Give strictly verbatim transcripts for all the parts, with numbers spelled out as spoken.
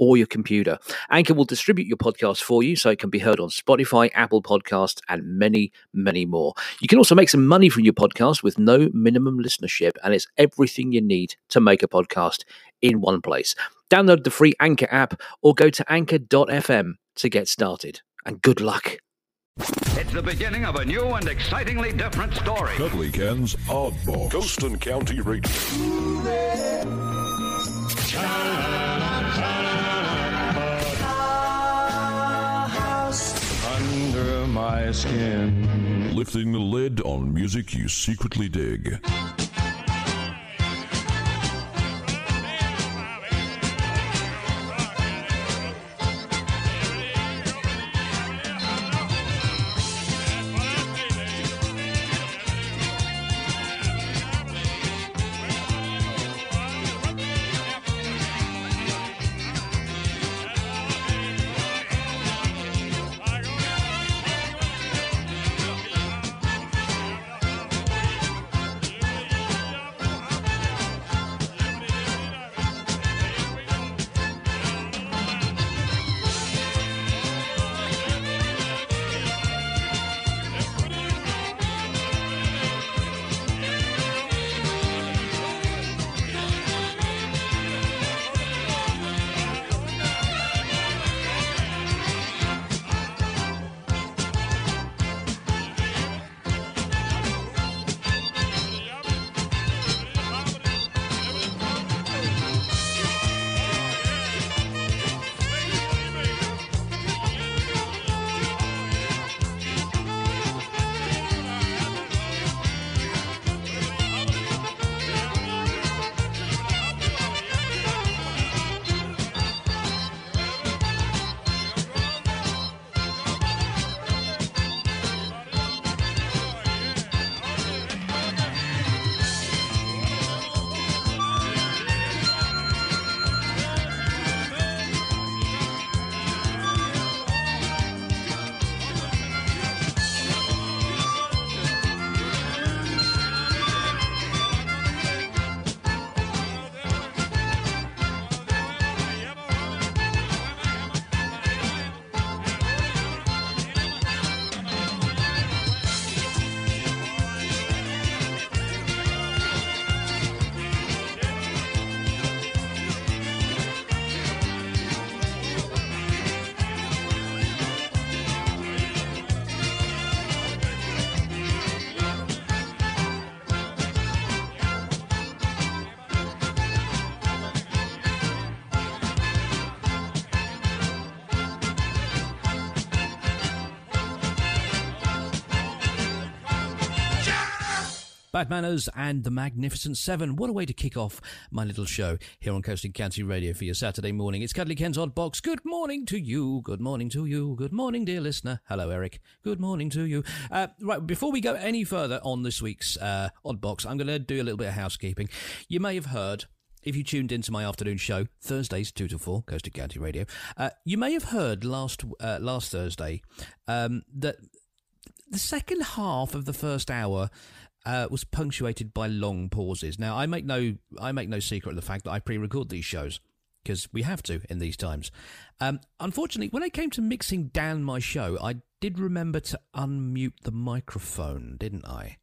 or your computer. Anchor will distribute your podcast for you so it can be heard on Spotify, Apple Podcasts, and many, many more. You can also make some money from your podcast with no minimum listenership, and it's everything you need to make a podcast in one place. Download the free Anchor app or go to anchor dot f m to get started. And good luck. It's the beginning of a new and excitingly different story. Dudley Ken's Odd Box. Coast and County Radio. Under my skin. Lifting the lid on music you secretly dig. Bad Manners and the Magnificent Seven. What a way to kick off my little show here on Coasting County Radio for your Saturday morning. It's Cuddly Ken's Odd Box. Good morning to you. Good morning to you. Good morning, dear listener. Hello, Eric. Good morning to you. Uh, right, before we go any further on this week's uh, Odd Box, I'm going to do a little bit of housekeeping. You may have heard, if you tuned into my afternoon show, Thursdays two to four, Coasting County Radio, uh, you may have heard last, uh, last Thursday um, that the second half of the first hour Uh, was punctuated by long pauses. Now, I make no I make no secret of the fact that I pre-record these shows because we have to in these times. Um, unfortunately, when I came to mixing down my show, I did remember to unmute the microphone, didn't I?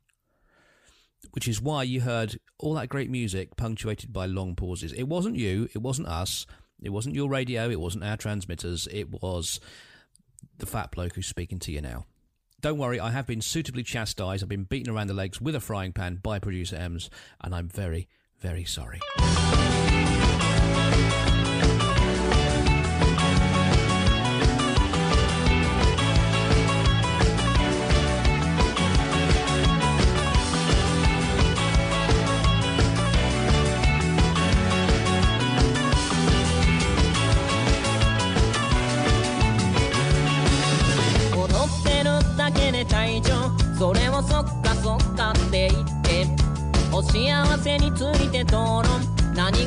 Which is why you heard all that great music punctuated by long pauses. It wasn't you, it wasn't us, it wasn't your radio, it wasn't our transmitters, it was the fat bloke who's speaking to you now. Don't worry, I have been suitably chastised. I've been beaten around the legs with a frying pan by producer Ems, and I'm very, very sorry.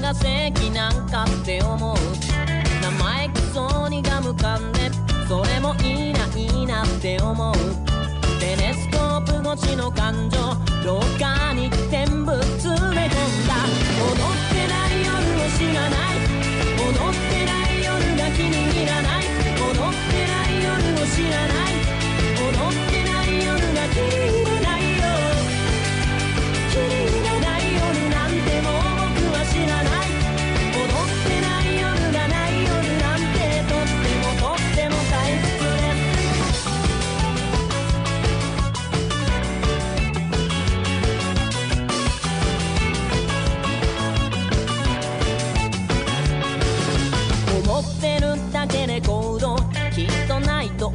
が席なんかって思う生意気そうにがむかんでそれもいいないいなって思うテレスコープ越しの感情廊下に全部詰め込んだ踊ってない夜を知らない踊ってない夜が気に入らない踊ってない夜を知らない踊ってない夜が気に入らないよ気に入らない夜なんてもう僕は知らない踊ってない夜がない夜なんてとってもとっても大切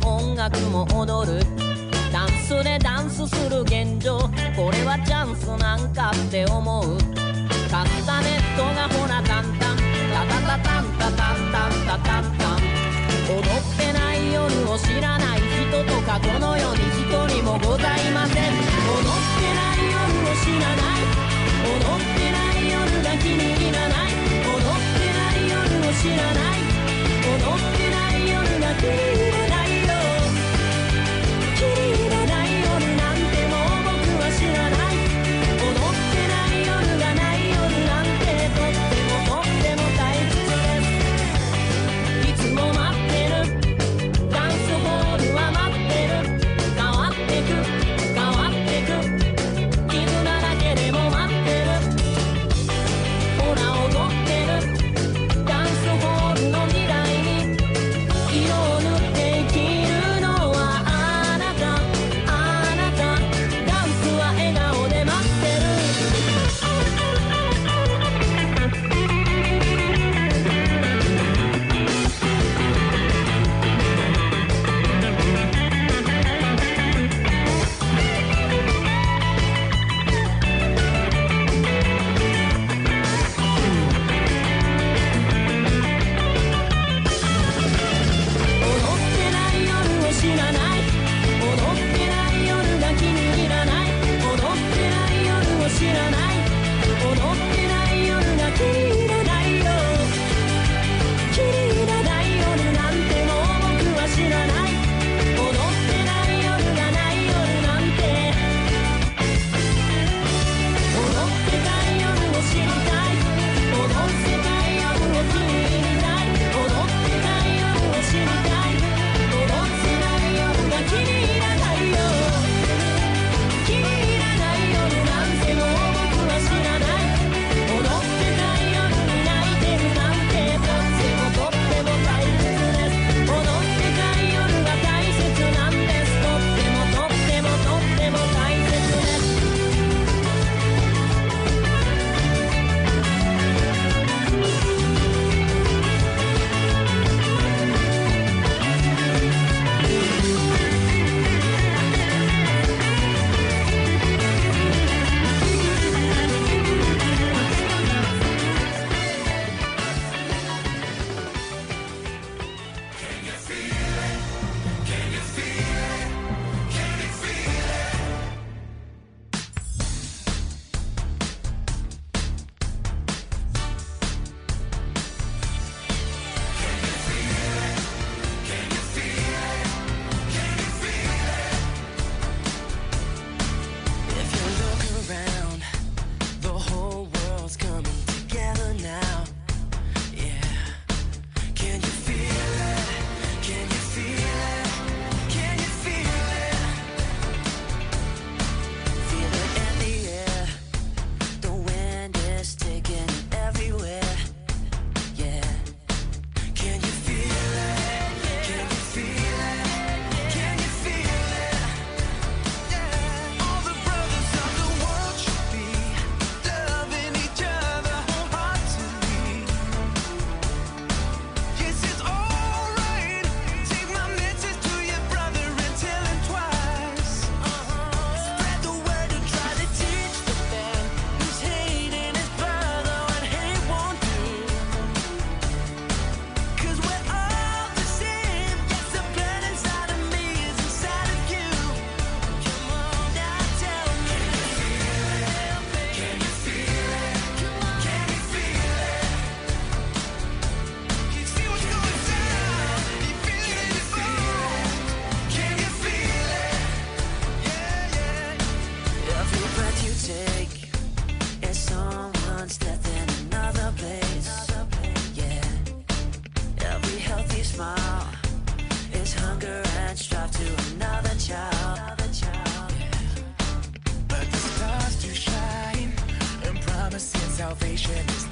音楽も踊るダンスでダンスする現状これはチャンスなんかって思うカスタネットがほらタンタンタタタタンタタンタンタタンタン踊ってない夜を知らない人とかこの世に一人もございません踊ってない夜を知らない踊ってない夜が気に入らない踊ってない夜を知らない踊ってない夜が気に入らない知らない踊ってない夜がない夜なんてと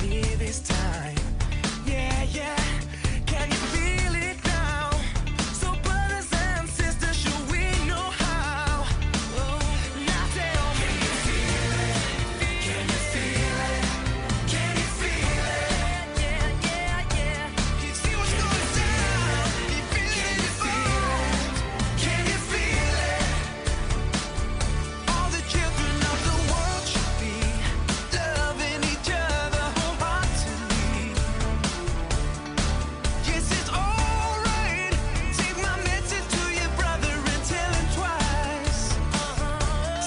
here this time. Yeah, yeah, can you feel it now? So brothers and sisters, sure we know how. Oh, now tell me. Can you feel it? Can you feel it? Can you feel it? Yeah, yeah, yeah. You see what's going down? You feel it in your bones. Can you feel it? All the children of the world should be loving each other wholeheartedly. Yes, it's all right. Take my message to your brother and tell him twice.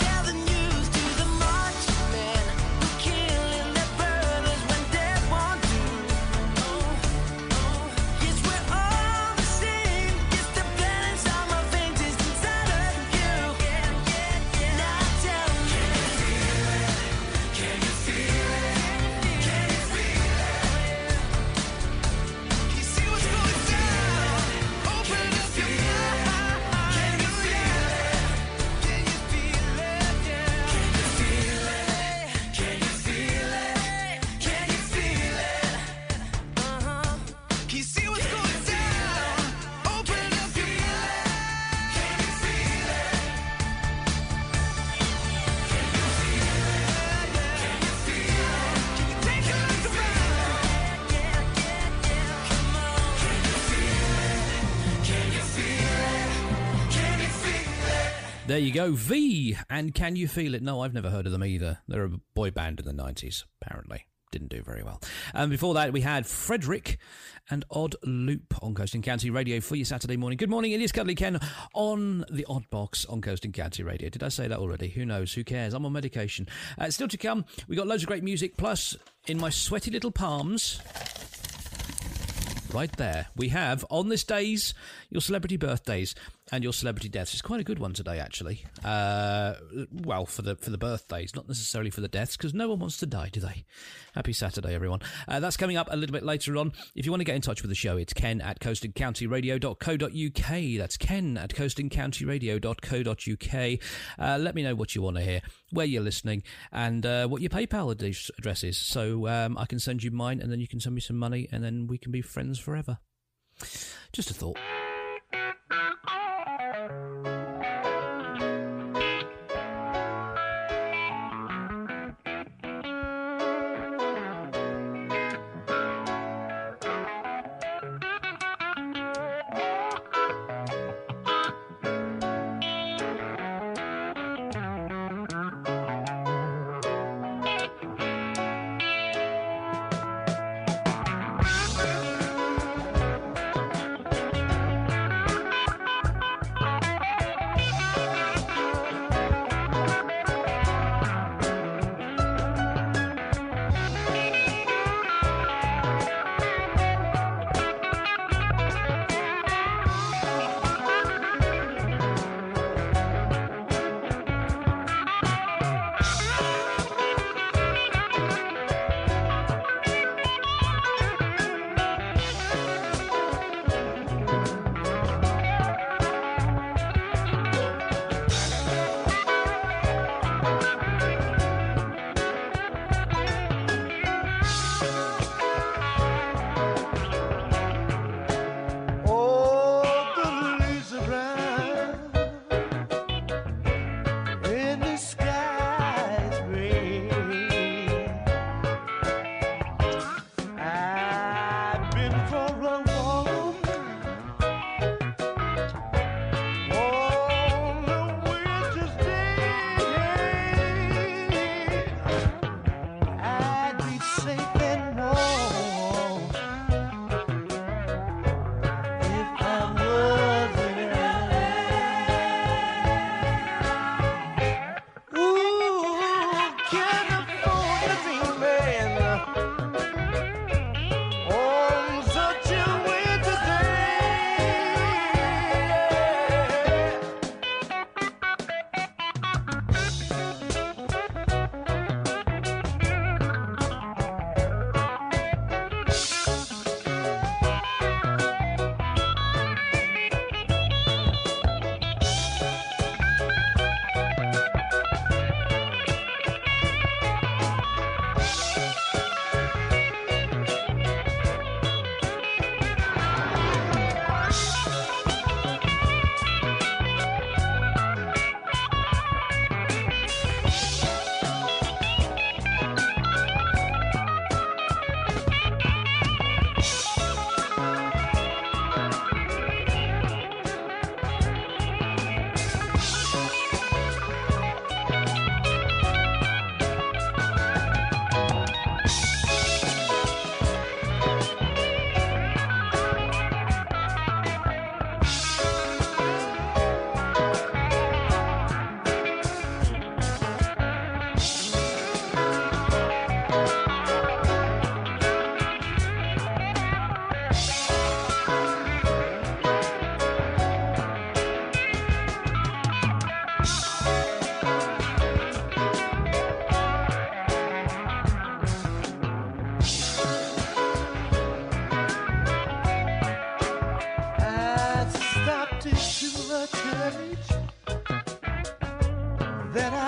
Tell the news to the marching men who killing their brothers when they want to. Yes, we're all the same. Yes, the blood inside my veins is inside of you. Now tell me. Can you feel it? Can you feel it? Can you feel it? You see what's going down? Open up your mind. Can you feel it? Can you feel it? Can you feel it? Can you feel it? Can you feel it? Uh-huh. You see what's going down? Open up your mind. Can you feel it? Can you feel it? Can you feel it? Can you take a look around? Yeah, yeah, yeah. Come on. Can you feel it? Can you feel it? Can you feel it? There you go, V and Can You Feel It? No, I've never heard of them either. They're a boy band in the nineties, apparently. Didn't do very well. And before that, we had Frederick and Odd Loop on Coast and County Radio for your Saturday morning. Good morning, it is Cuddly Ken on the Odd Box on Coast and County Radio. Did I say that already? Who knows? Who cares? I'm on medication. Uh, still to come, we got loads of great music, plus in my sweaty little palms... Right there, we have on this day's your celebrity birthdays and your celebrity deaths. It's quite a good one today, actually. Uh, well, for the for the birthdays, not necessarily for the deaths, because no one wants to die, do they? Happy Saturday, everyone. Uh, that's coming up a little bit later on. If you want to get in touch with the show, it's Ken at coasting county radio dot co dot u k. That's Ken at coasting county radio dot co dot u k. Uh, let me know what you want to hear, where you're listening, and uh, what your PayPal address is, so um, I can send you mine, and then you can send me some money, and then we can be friends forever. Just a thought.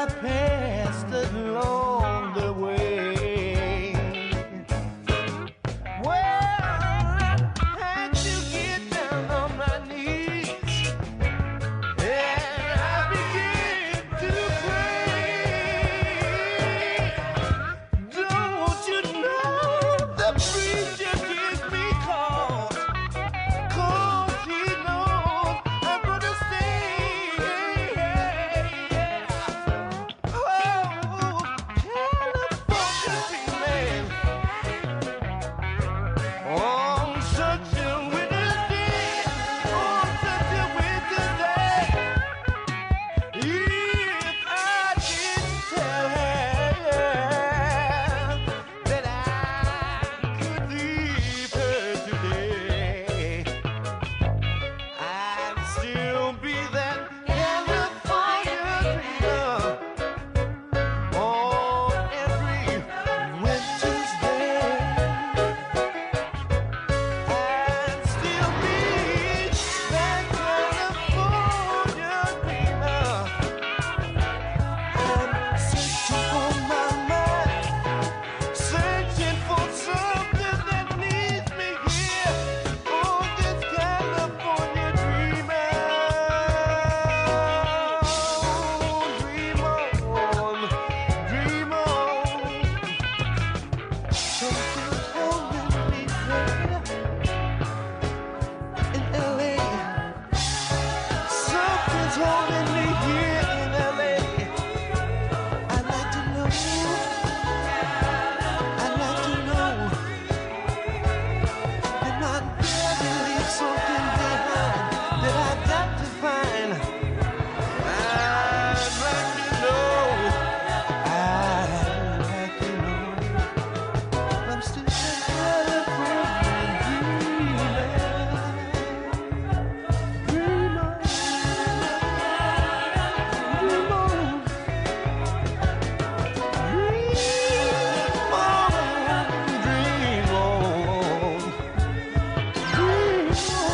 I passed along the way. Well, I had to get down on my knees, and I began to pray. Don't you know the preacher gave me cause, cause he knows I'm gonna stay. Oh, California Dreaming, on such a winter's day, on such a winter's day, if I didn't tell her that I could leave her today, I'd still be that California dreamer. On every winter's day, I'd still be that California dreamer. I'm searching for my mind, searching for something that needs me here. Oh, this California dreamer, dream on, dream on. Something's holding me here in L A. Something's holding me here in L A. I'd like to know. I'd like to know. And I dare believe something behind that I've got to find. I'd like to know. I'd like to know. I'm still in California, dreaming. Dream on, dream on, dream on, dream on, dream on, no, dream on, no. Here I go, falling down, down, down. My mind is a blank, my head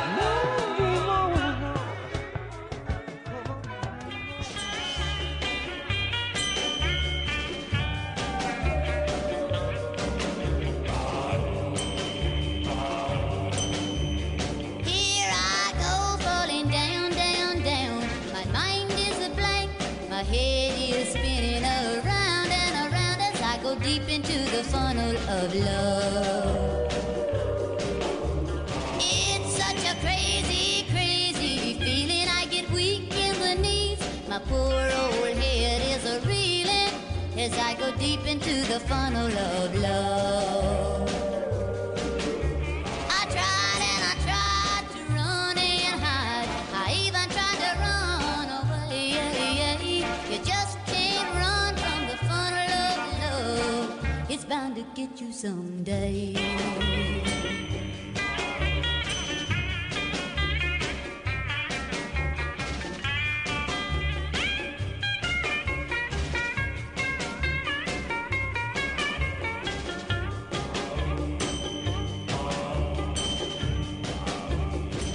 is spinning around and around as I go deep into the funnel of love.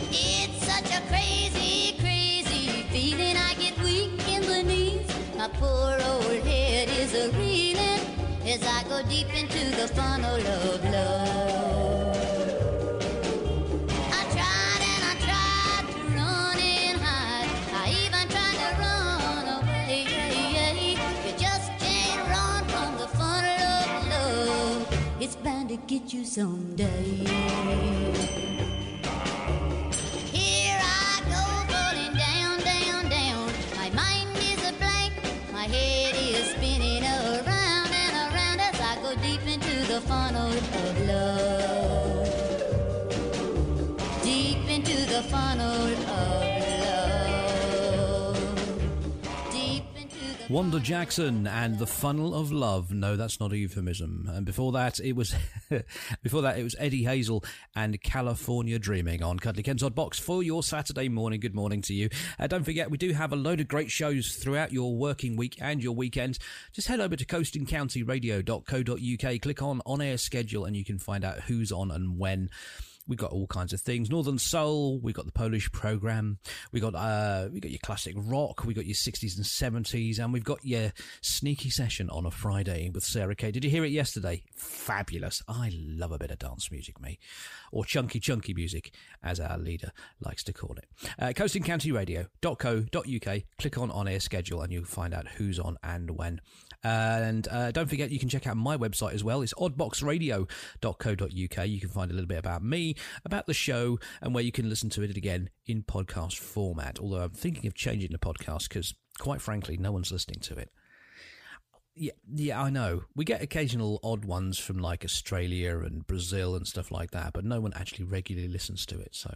It's such a crazy, crazy feeling. I get weak in the knees. My poor old head is a reeling as I go deep into the funnel of love. I tried and I tried to run and hide. I even tried to run away. You just can't run from the funnel of love. It's bound to get you someday. It's such a crazy, crazy feeling. I get weak in the knees. My poor old head is a reeling as I go deep into the funnel of love. I tried and I tried to run and hide. I even tried to run away. You just can't run from the funnel of love. It's bound to get you someday. Here I go, falling down, down, down. My mind is a blank, my head is spinning around and around as I go deep into the funnel of love. Deep into the funnel of love. Deep into the Wanda Jackson and the Funnel of Love. No, that's not a euphemism. And before that, it was before that it was Eddie Hazel and California Dreaming on Cuddly Ken's Odd Box for your Saturday morning. Good morning to you. Uh, don't forget, we do have a load of great shows throughout your working week and your weekend. Just head over to coasting county radio dot co dot u k, click on on air schedule, and you can find out who's on and when. we got all kinds of things. Northern Soul, we got the Polish Program, we got uh, we got your classic rock, we got your sixties and seventies, and we've got your sneaky session on a Friday with Sarah Kay. Did you hear it yesterday? Fabulous. I love a bit of dance music, me, or chunky chunky music, as our leader likes to call it. Uh, coasting county radio dot co dot uk. Click on on air schedule, and you'll find out who's on and when. And uh, don't forget, you can check out my website as well. It's oddbox radio dot co dot uk. You can find a little bit about me, about the show, and where you can listen to it again in podcast format. Although I'm thinking of changing the podcast because, quite frankly, no one's listening to it. Yeah, yeah, I know. We get occasional odd ones from like Australia and Brazil and stuff like that, but no one actually regularly listens to it. So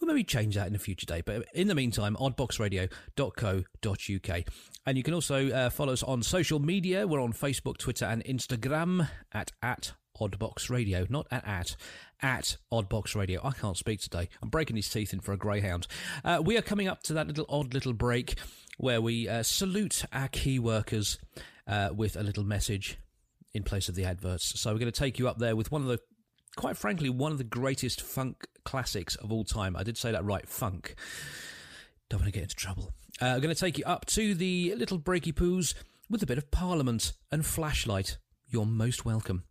we'll maybe change that in a future day. But in the meantime, oddbox radio dot co dot uk. And you can also uh, follow us on social media. We're on Facebook, Twitter and Instagram at, at Oddbox Radio. Not at at, at Oddbox Radio. I can't speak today. I'm breaking his teeth in for a greyhound. Uh, we are coming up to that little odd little break where we uh, salute our key workers uh, with a little message in place of the adverts. So we're going to take you up there with one of the, quite frankly, one of the greatest funk classics of all time. I did say that right, funk. Don't want to get into trouble. Uh, I'm going to take you up to the little breaky poos with a bit of Parliament and Flashlight. You're most welcome.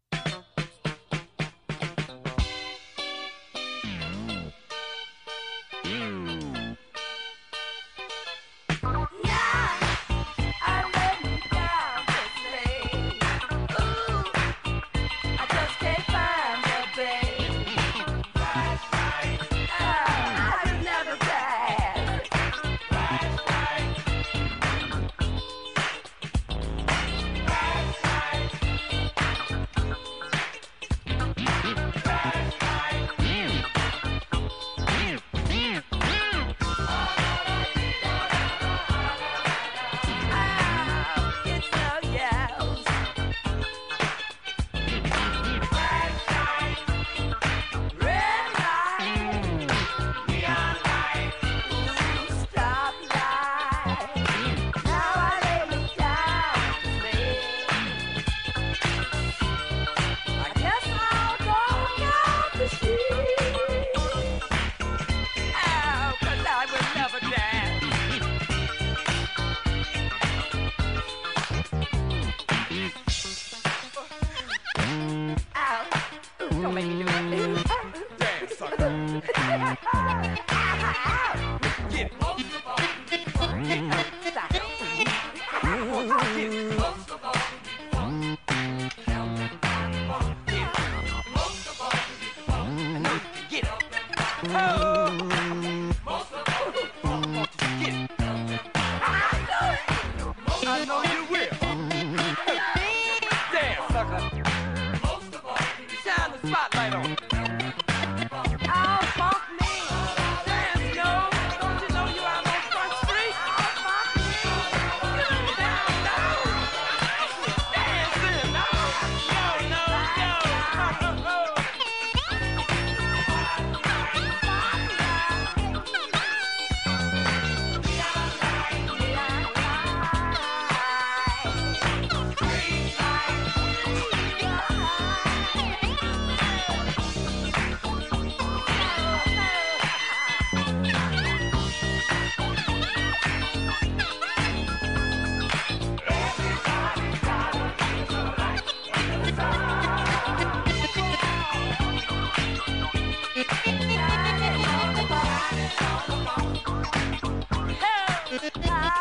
Bye.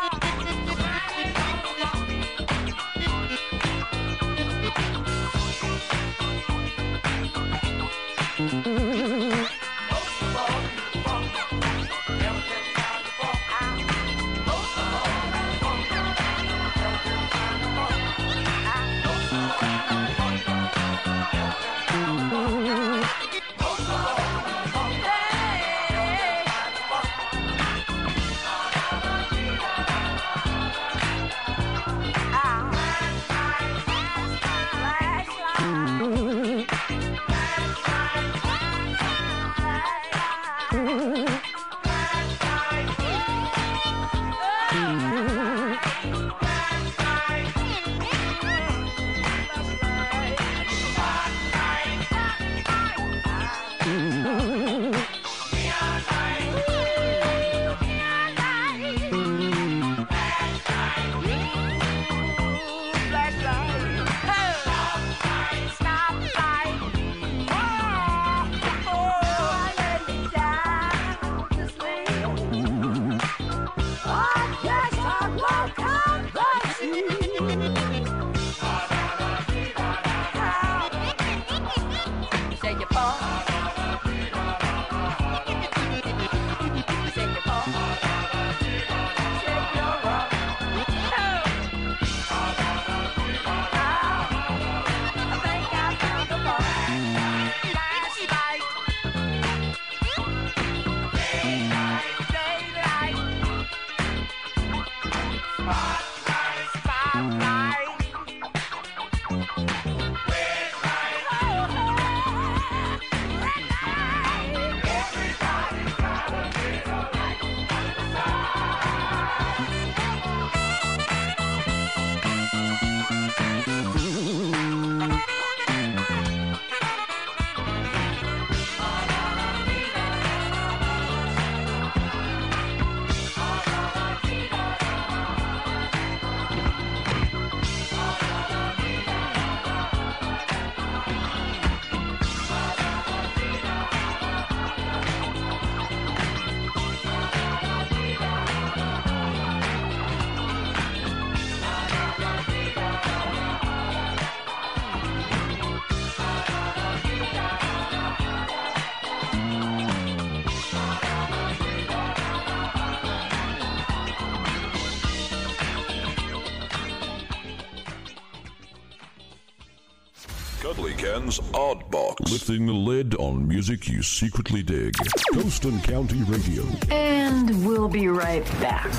Dudley Ken's Odd Box. Lifting the lid on music you secretly dig. Coast and County Radio. And we'll be right back.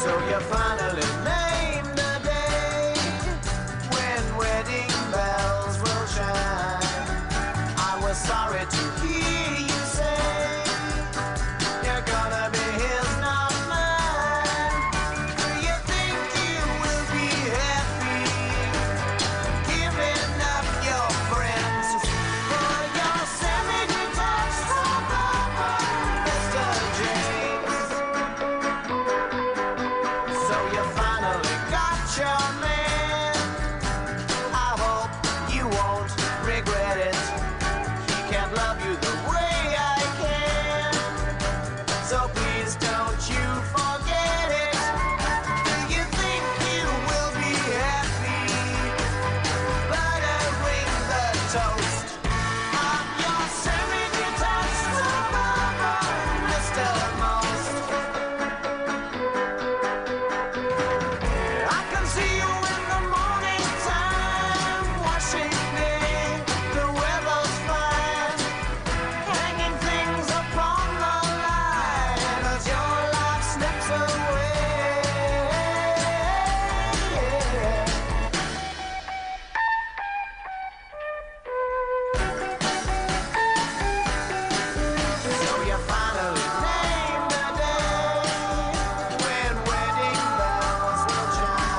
So you finally named the day when wedding bells will chime. I was sorry to hear you say you're gonna be his, not mine. Do you think you will be happy giving up your friends for your semi-detached suburban Mister James? So you finally got your man. I hope you won't regret it. He can't love you the way I can. So please don't you forget it. Do you think you will be happy? Buttering the toast of your semi-detached suburban Mister Most. I can see you in the morning time, washing day, the weather's fine, hanging things upon the line as your life slips away. So you finally named the day when wedding bells will chime. I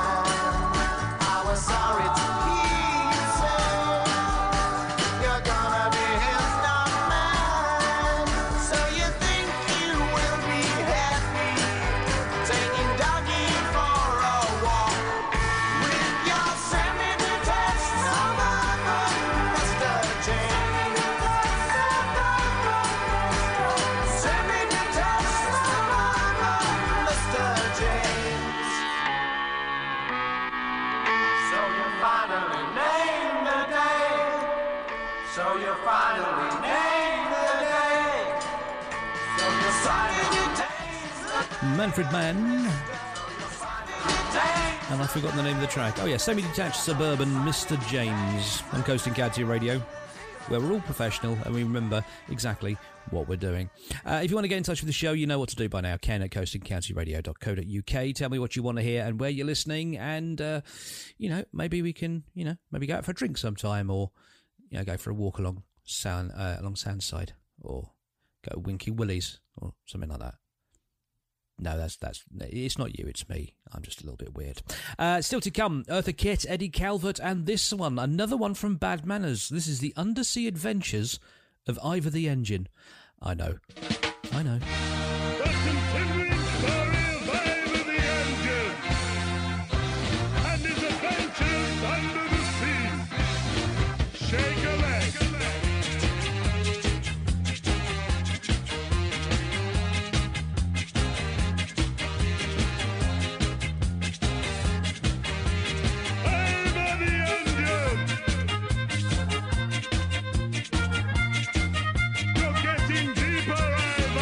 was sorry to hear you say you're gonna be his, not mine. So you think you will be happy taking doggy for a walk with your semi-detached suburban Mister James? Semi-detached suburban Mister James. So you finally named the day. So you finally named the day. So you finally taste the Manfred Mann, day. and I've forgotten the name of the track. Oh yeah, Semi-Detached Suburban Mister James on Coast and County Radio, where we're all professional and we remember exactly what we're doing. Uh, if you want to get in touch with the show, you know what to do by now. Ken at coasting county radio dot co dot uk. Tell me what you want to hear and where you're listening, and uh, you know, maybe we can, you know, maybe go out for a drink sometime, or you know, go for a walk along sound uh, along Sandside, or go Winky Willies or something like that. No, that's that's it's not you, it's me. I'm just a little bit weird. Uh, still to come, Eartha Kitt, Eddie Calvert, and this one, another one from Bad Manners. This is The Undersea Adventures of Ivor the Engine. I know, I know. The continuing story of Ivor the Engine and his adventures under the sea. Shake a leg. Ivor the Engine. You're getting deeper, Ivor.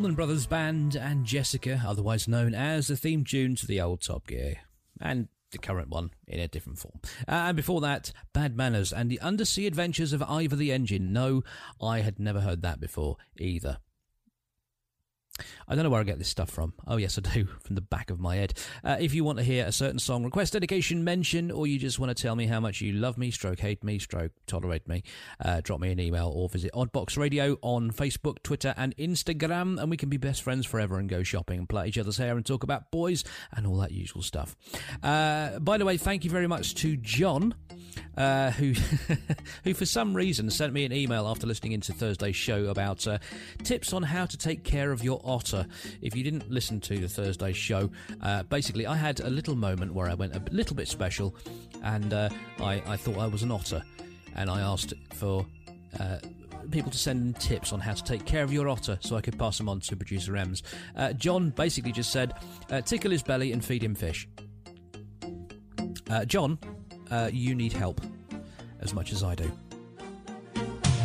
Allman Brothers Band and Jessica, otherwise known as the theme tune to the old Top Gear, and the current one in a different form. Uh, and before that, Bad Manners and the Undersea Adventures of Ivor the Engine. No, I had never heard that before either. I don't know where I get this stuff from. Oh, yes, I do. From the back of my head. Uh, if you want to hear a certain song, request, dedication, mention, or you just want to tell me how much you love me, stroke, hate me, stroke, tolerate me, uh, drop me an email or visit Oddbox Radio on Facebook, Twitter and Instagram, and we can be best friends forever and go shopping and plait each other's hair and talk about boys and all that usual stuff. Uh, by the way, thank you very much to John, uh, who, who for some reason sent me an email after listening into Thursday's show about uh, tips on how to take care of your otter. If you didn't listen to the Thursday show, uh, basically I had a little moment where I went a little bit special, and uh, I, I thought I was an otter, and I asked for uh, people to send in tips on how to take care of your otter so I could pass them on to producer Ems. Uh, John basically just said, uh, tickle his belly and feed him fish. Uh, John, uh, you need help as much as I do. It's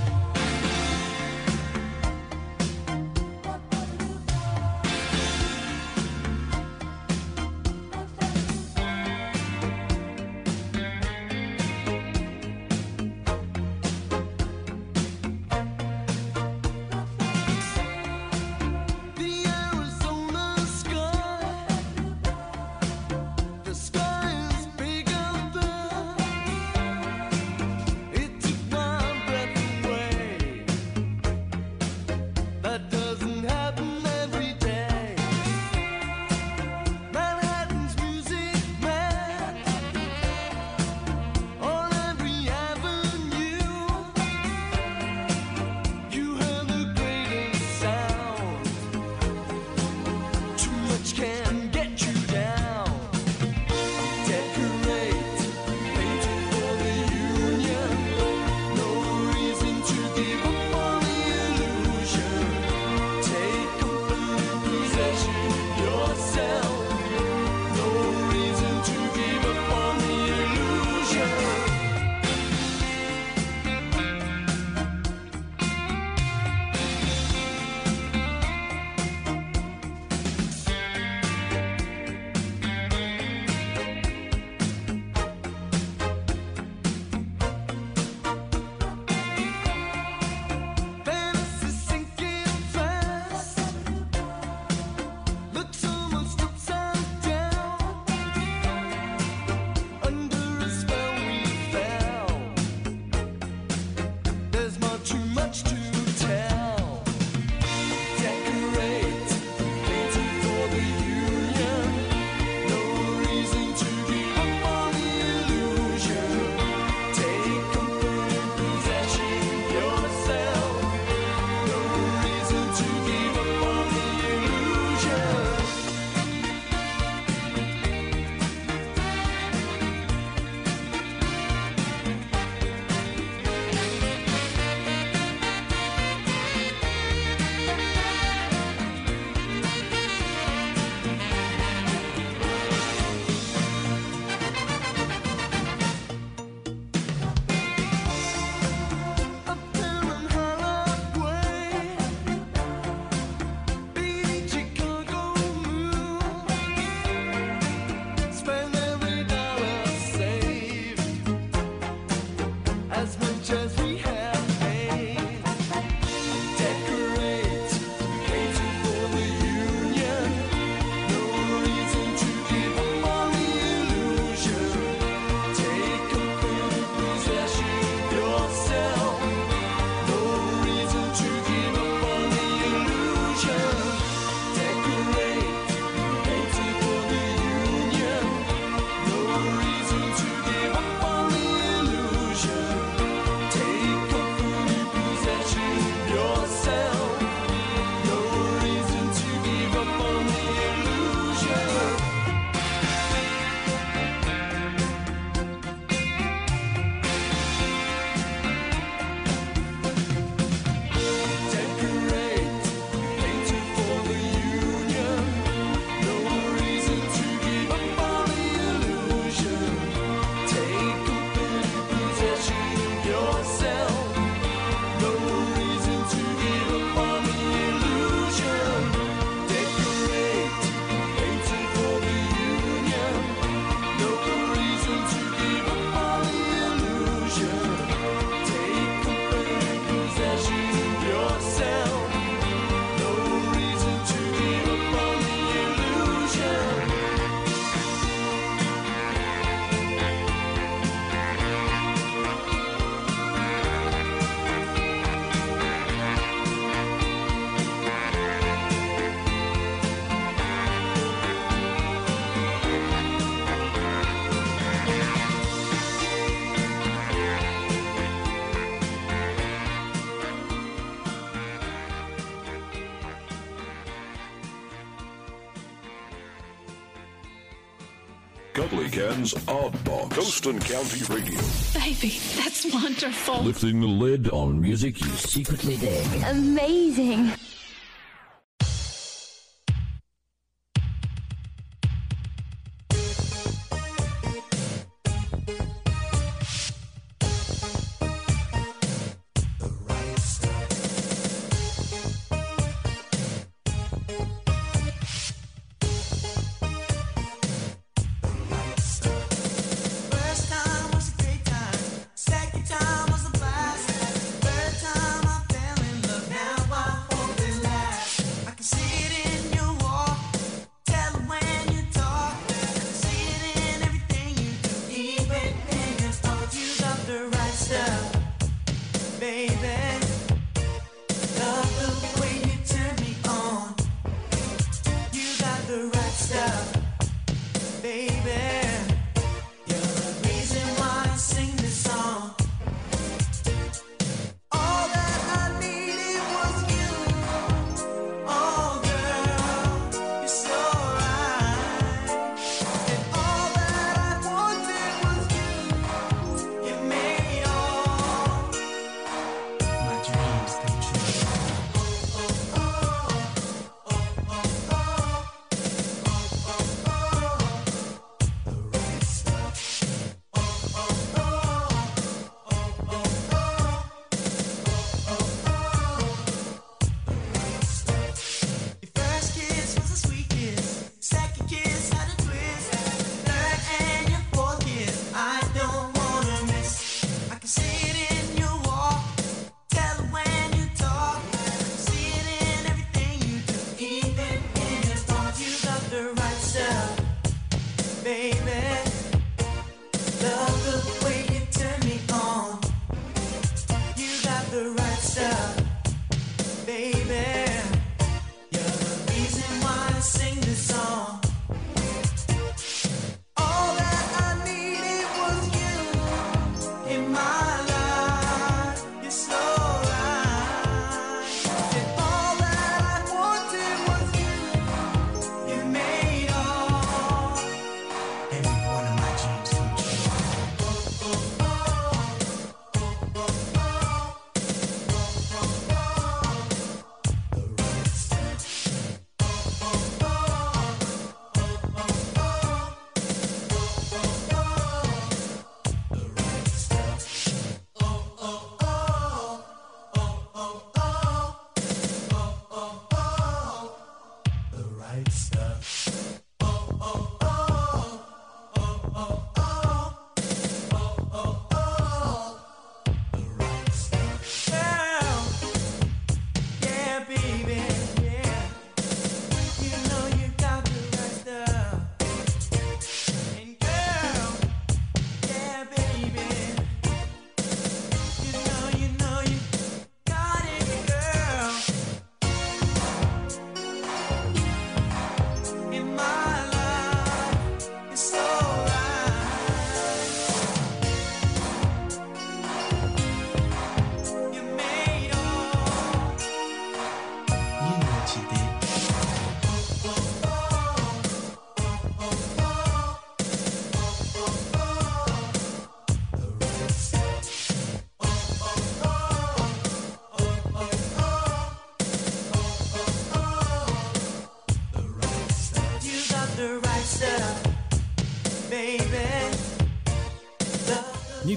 Cuddly Ken's Odd Box. Coast and County Radio. Baby, that's wonderful. Lifting the lid on music you secretly dig. Amazing.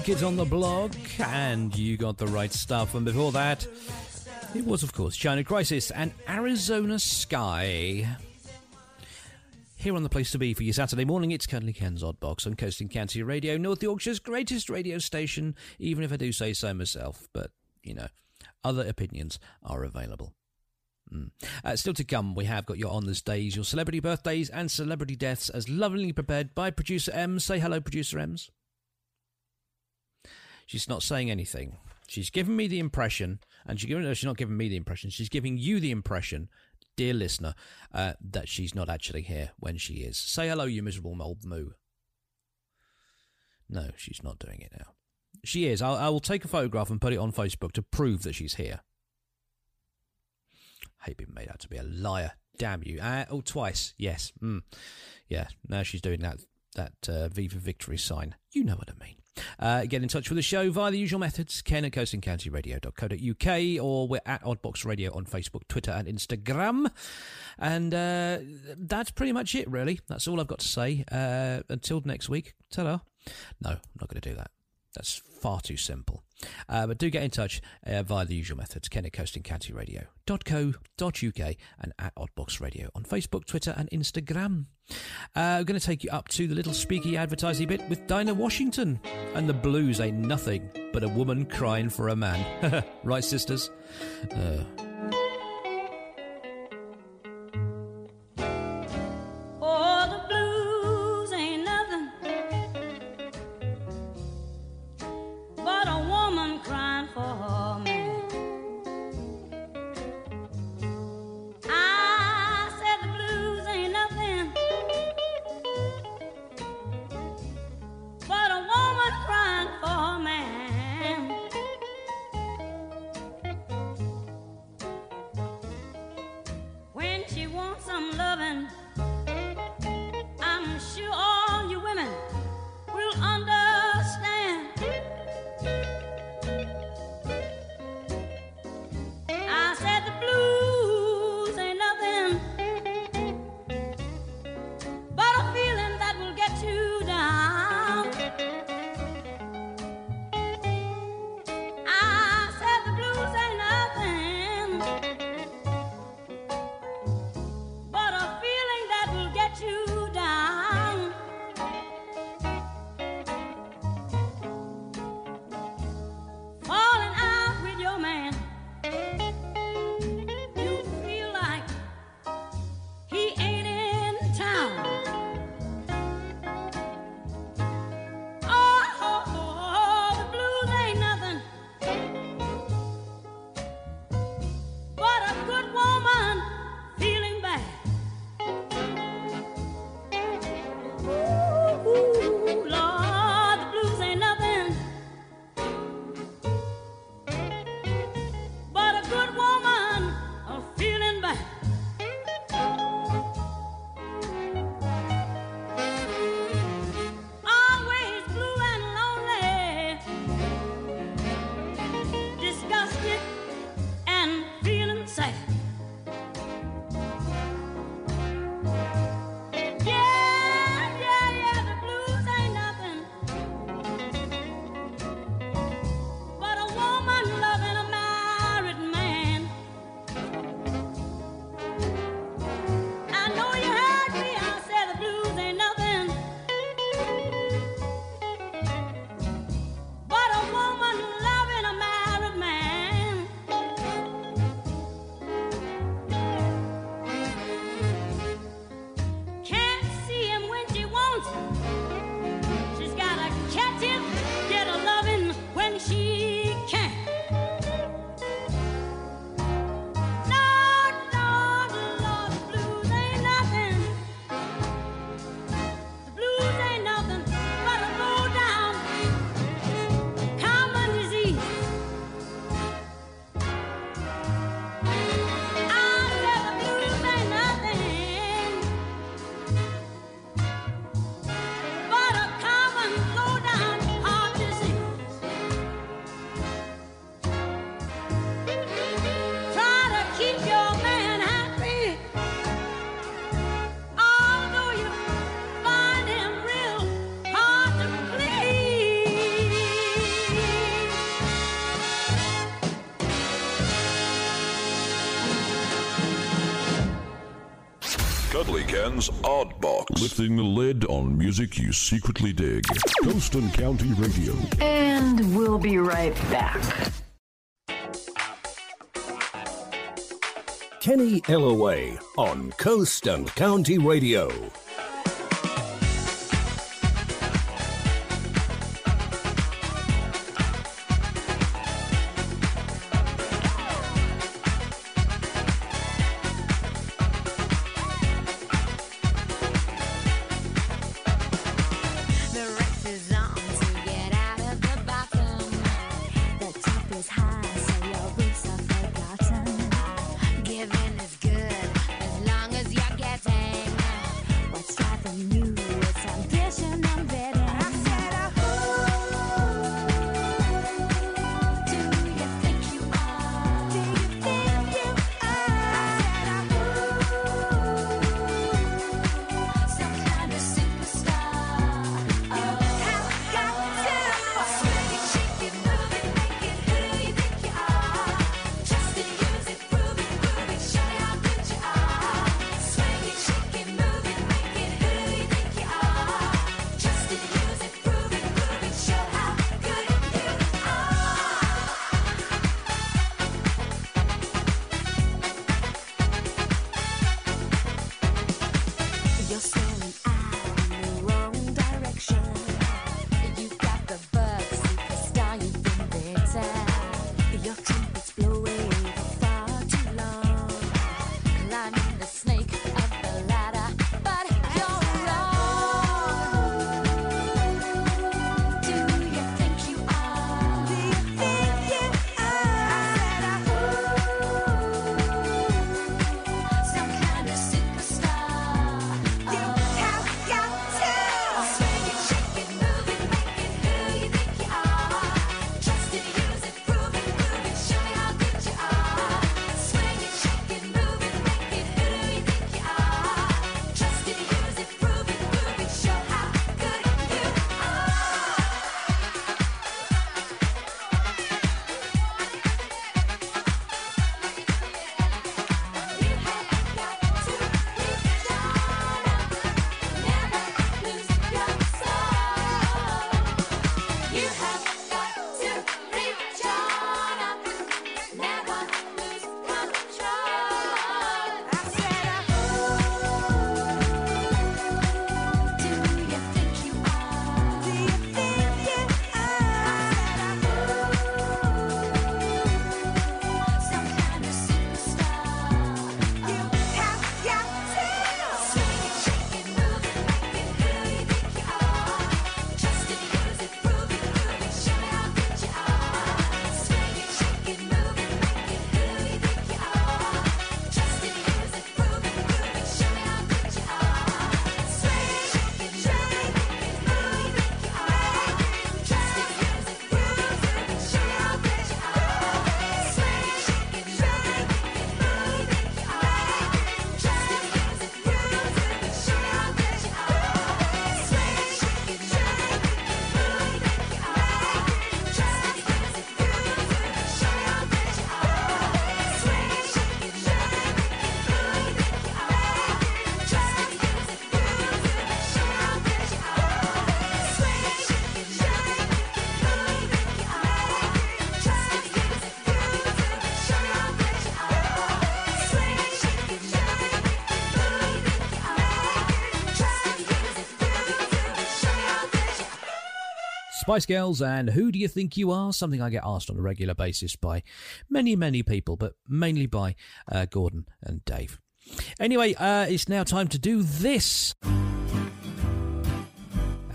Kids on the Block, and You Got the Right Stuff. And before that, it was, of course, China Crisis and Arizona Sky. Here on The Place to Be for your Saturday morning, it's Cuddly Ken's Odd Box on Coasting County Radio, North Yorkshire's greatest radio station, even if I do say so myself. But, you know, other opinions are available. Mm. Uh, still to come, we have got your On This Days, your celebrity birthdays and celebrity deaths, as lovingly prepared by Producer Ems. Say hello, Producer Ems. She's not saying anything. She's given me the impression, and she giving, no, she's not giving me the impression, she's giving you the impression, dear listener, uh, that she's not actually here when she is. Say hello, you miserable old moo. No, she's not doing it now. She is. I'll, I will take a photograph and put it on Facebook to prove that she's here. I hate being made out to be a liar. Damn you. Uh, oh, twice. Yes. Mm. Yeah, now she's doing that that uh, V for Victory sign. You know what I mean. Uh, get in touch with the show via the usual methods, Ken at coasting county radio dot co dot uk, or we're at Oddbox Radio on Facebook, Twitter and Instagram. And uh, that's pretty much it, really. That's all I've got to say. Uh, until next week, ta-da. No, I'm not going to do that. That's far too simple. Uh, but do get in touch uh, via the usual methods, Ken at coasting county radio dot co dot uk and at Oddbox Radio on Facebook, Twitter and Instagram. Uh, we're going to take you up to the little speaky advertising bit with Dinah Washington. And the blues ain't nothing but a woman crying for a man. Right, sisters? Uh. Dudley Ken's Odd Box. Lifting the lid on music you secretly dig. Coast and County Radio. And we'll be right back. Kenny Ellaway on Coast and County Radio. Spice Girls and Who Do You Think You Are? Something I get asked on a regular basis by many, many people, but mainly by uh, Gordon and Dave. Anyway, uh, it's now time to do this.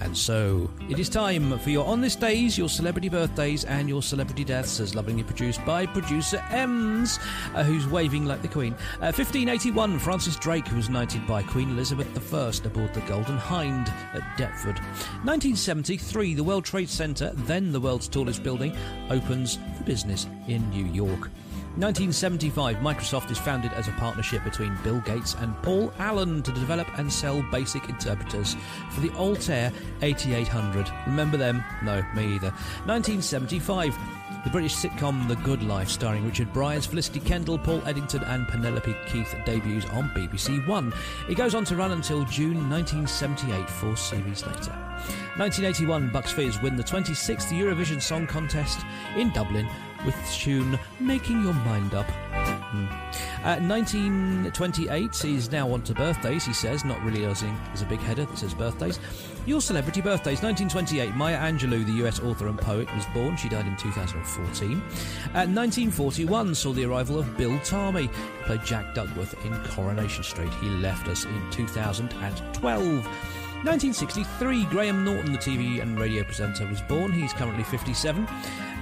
And so, it is time for your On This Days, your Celebrity Birthdays and your Celebrity Deaths, as lovingly produced by producer Ems, uh, who's waving like the Queen. Uh, fifteen eighty-one, Francis Drake was knighted by Queen Elizabeth the First aboard the Golden Hind at Deptford. nineteen seventy-three, the World Trade Centre, then the world's tallest building, opens for business in New York. nineteen seventy-five, Microsoft is founded as a partnership between Bill Gates and Paul Allen to develop and sell basic interpreters for the Altair eighty-eight hundred. Remember them? No, me either. nineteen seventy-five, the British sitcom The Good Life, starring Richard Briers, Felicity Kendall, Paul Eddington and Penelope Keith, debuts on B B C One. It goes on to run until June nineteen seventy-eight, four series later. nineteen eighty-one, Bucks Fizz win the twenty-sixth Eurovision Song Contest in Dublin with the tune Making Your Mind Up. Mm. Uh, nineteen twenty-eight, he's now on to birthdays, he says, not realising there's a big header that says birthdays. Your celebrity birthdays. nineteen twenty-eight, Maya Angelou, the U S author and poet, was born. She died in two thousand fourteen. At nineteen forty-one, saw the arrival of Bill Tarmey, who played Jack Duckworth in Coronation Street. He left us in two thousand twelve. nineteen sixty-three, Graham Norton, the T V and radio presenter, was born. He's currently fifty-seven.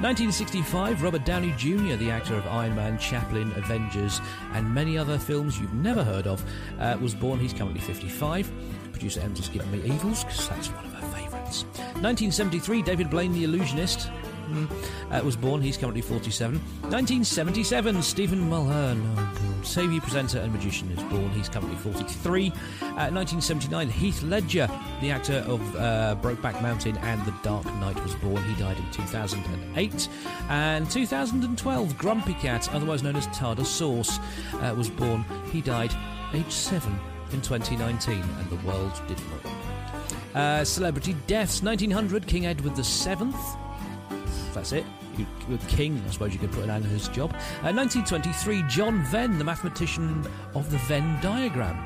nineteen sixty-five, Robert Downey Junior, the actor of Iron Man, Chaplin, Avengers, and many other films you've never heard of, uh, was born. He's currently fifty-five. Producer Em's has given me evils, because that's one of her favourites. nineteen seventy-three, David Blaine, the illusionist, Uh, was born. He's currently forty-seven. nineteen seventy-seven, Stephen Mulhern, oh T V presenter and magician, is born. He's currently forty-three. Uh, nineteen seventy-nine, Heath Ledger, the actor of uh, Brokeback Mountain and The Dark Knight, was born. He died in two thousand eight. And two thousand twelve, Grumpy Cat, otherwise known as Tartar Sauce, uh, was born. He died aged seven in twenty nineteen, and the world did not know. Uh, celebrity deaths. nineteen hundred, King Edward the Seventh. That's it. You, you're king, I suppose you could put an end to his job. Uh, nineteen twenty-three, John Venn, the mathematician of the Venn diagram.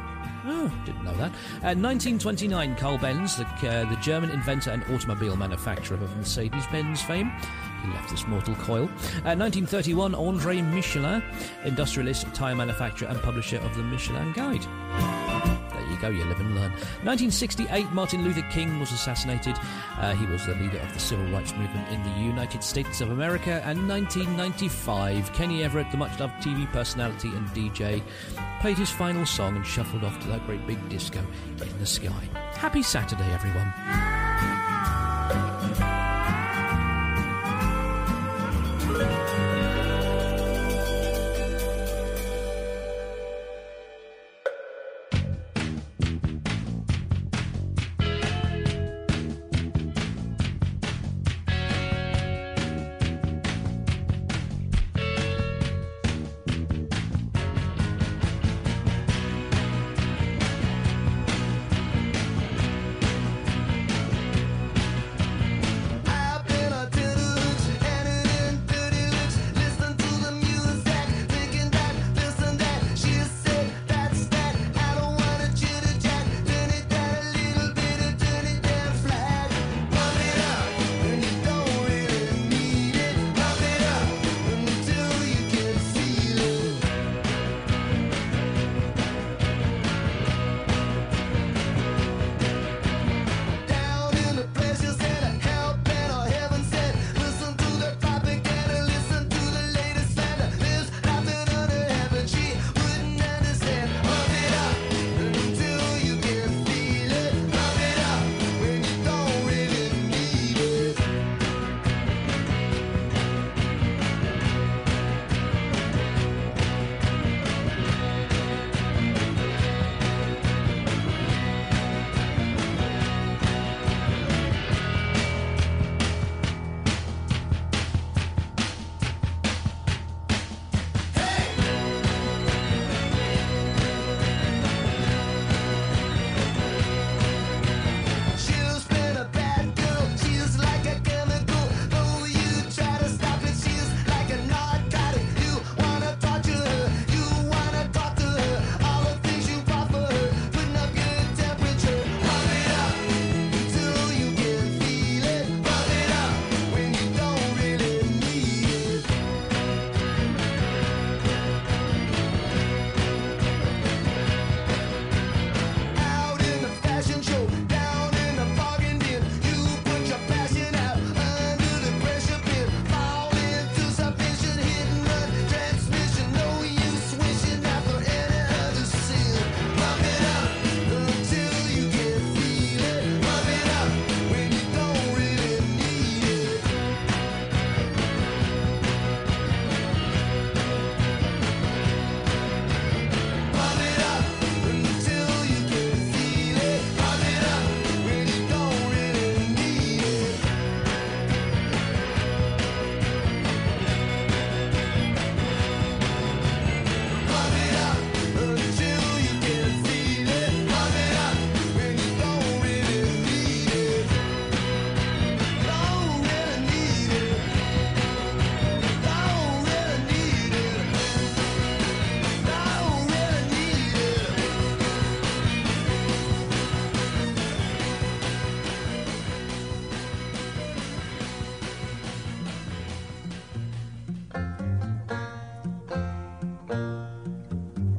Oh, didn't know that. Uh, nineteen twenty-nine, Carl Benz, the, uh, the German inventor and automobile manufacturer of Mercedes-Benz fame. He left this mortal coil. Uh, nineteen thirty-one, André Michelin, industrialist, tyre manufacturer and publisher of the Michelin Guide. There you go, you live and learn. nineteen sixty-eight, Martin Luther King was assassinated. Uh, he was the leader of the civil rights movement in the United States of America. And nineteen ninety-five, Kenny Everett, the much-loved T V personality and D J, played his final song and shuffled off to that great big disco in the sky. Happy Saturday, everyone.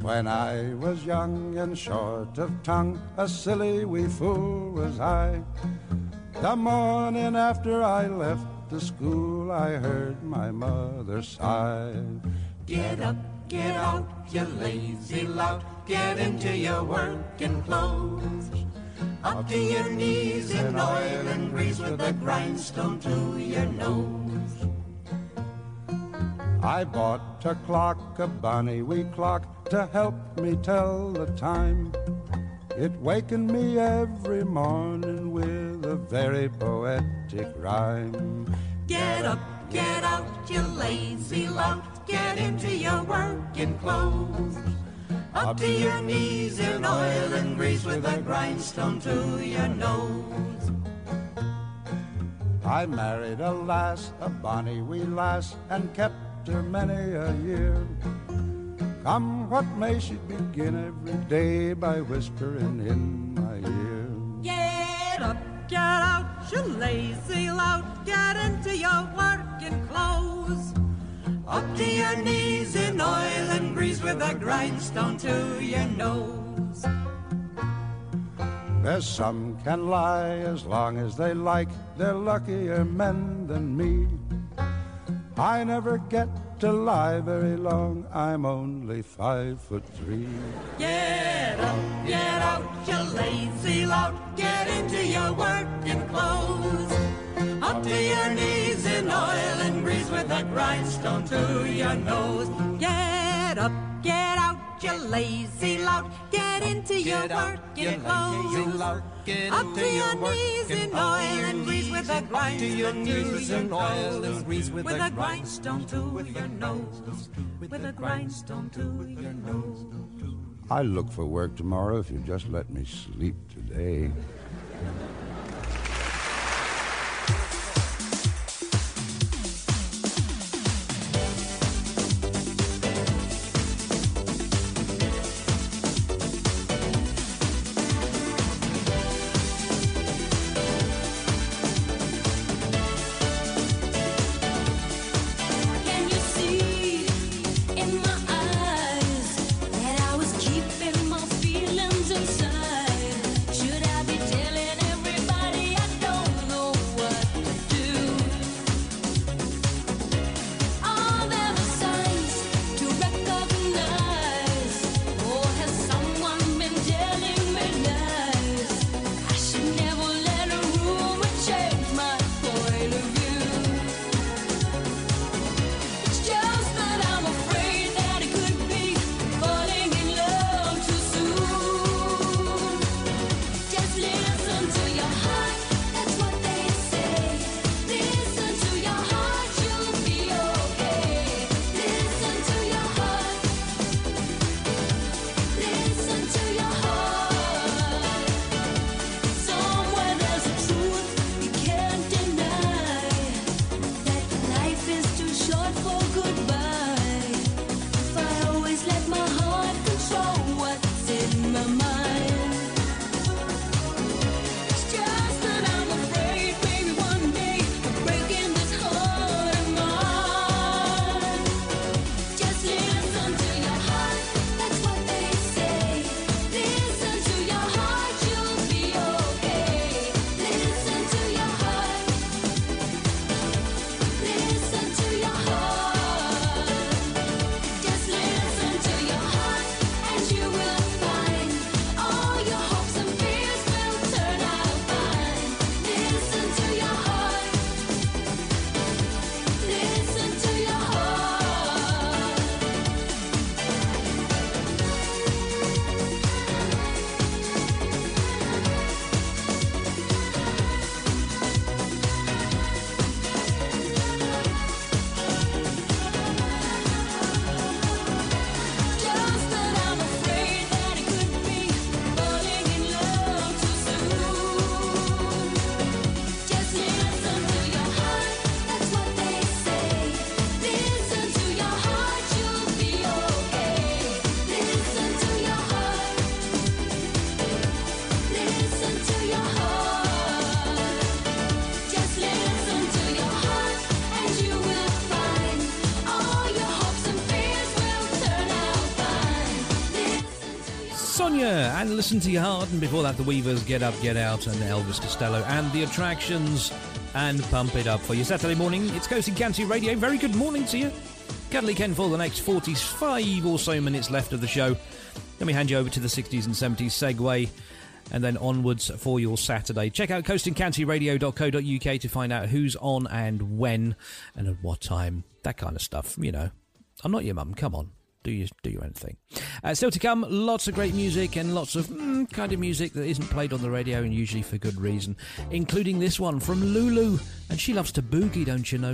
When I was young and short of tongue, a silly wee fool was I. The morning after I left the school, I heard my mother sigh. Get up, get out, you lazy lout, get into your working clothes. Up to your knees in oil and grease with a grindstone to your nose. I bought a clock, a bonny wee clock, to help me tell the time. It wakened me every morning with a very poetic rhyme. Get up, get out, you lazy lout, get into your working clothes. Up to your knees in oil and grease with a grindstone to your nose. I married a lass, a bonny wee lass, and kept her many a year. Come what may, she'd begin every day by whispering in my ear. Get up, get out, you lazy lout, get into your working clothes. Up to your knees in oil and grease with a grindstone to your nose. There's some can lie as long as they like, they're luckier men than me. I never get to lie very long, I'm only five foot three. Get up, get out, you lazy lout, get into your working clothes. Up to your knees in oil and grease with a grindstone to your nose. Get up, get out, you lazy lout, get into your working clothes. Up to your knees in oil and grease with a grindstone to your nose. With a grindstone to your nose. With a grindstone to your nose. I look for work tomorrow if you just let me sleep today. Should I be Junior and Listen to Your Heart, and before that the Weavers, Get Up, Get Out, and Elvis Costello and The Attractions, and Pump It Up. For your Saturday morning, it's Coasting County Radio. Very good morning to you. Cuddly Ken for the next forty-five or so minutes left of the show. Then we hand you over to the sixties and seventies segue, and then onwards for your Saturday. Check out coasting county radio dot co dot u k to find out who's on and when and at what time. That kind of stuff, you know. I'm not your mum, come on. Do your, do your own thing. Uh, still to come, lots of great music and lots of mm, kind of music that isn't played on the radio, and usually for good reason, including this one from Lulu, and She Loves to Boogie, don't you know?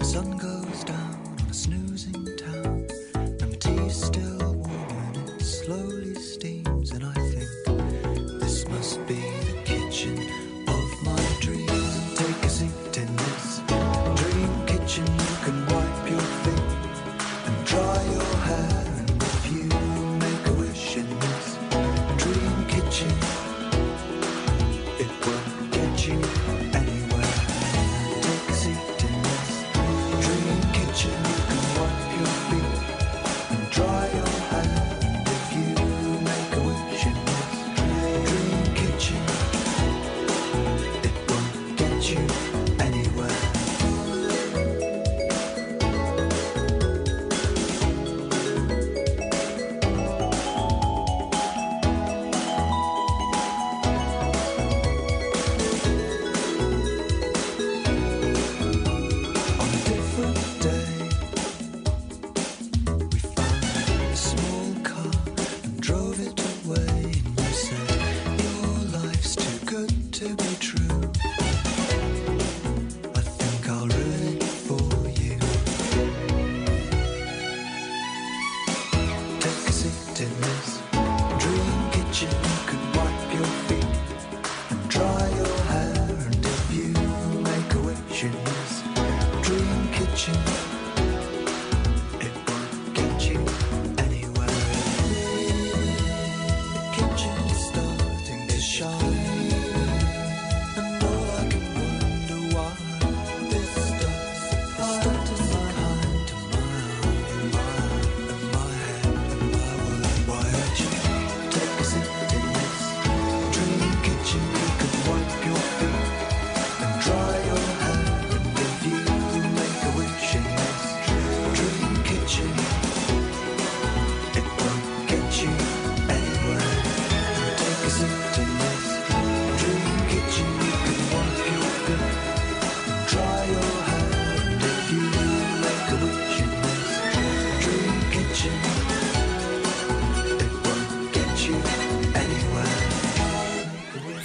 Sun goes down on a snoozing town.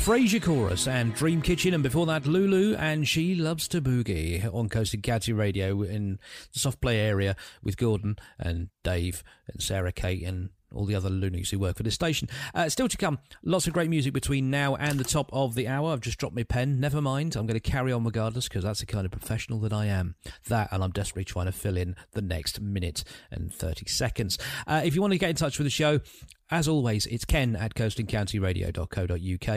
Frasier Chorus and Dream Kitchen, and before that Lulu and She Loves to Boogie on Coast and County Radio in the soft play area with Gordon and Dave and Sarah Kate and all the other loonies who work for this station. Uh, still to come, lots of great music between now and the top of the hour. I've just dropped my pen. Never mind, I'm going to carry on regardless, because that's the kind of professional that I am. That, and I'm desperately trying to fill in the next minute and thirty seconds. Uh, if you want to get in touch with the show, as always, it's Ken at coasting county radio dot co dot uk.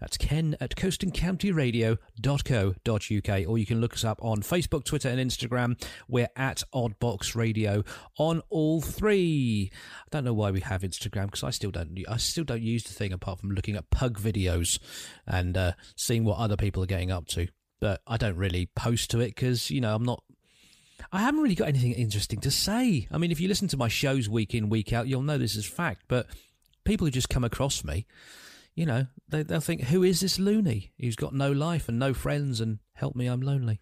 That's Ken at coasting county radio dot co dot uk. Or you can look us up on Facebook, Twitter and Instagram. We're at Oddbox Radio on all three. I don't know why we have Instagram, because I still don't I still don't use the thing apart from looking at pug videos and uh, seeing what other people are getting up to. But I don't really post to it because, you know, I'm not... I haven't really got anything interesting to say. I mean, if you listen to my shows week in, week out, you'll know this is fact. But people who just come across me, you know, they, they'll think, who is this loony who's got no life and no friends and help me, I'm lonely.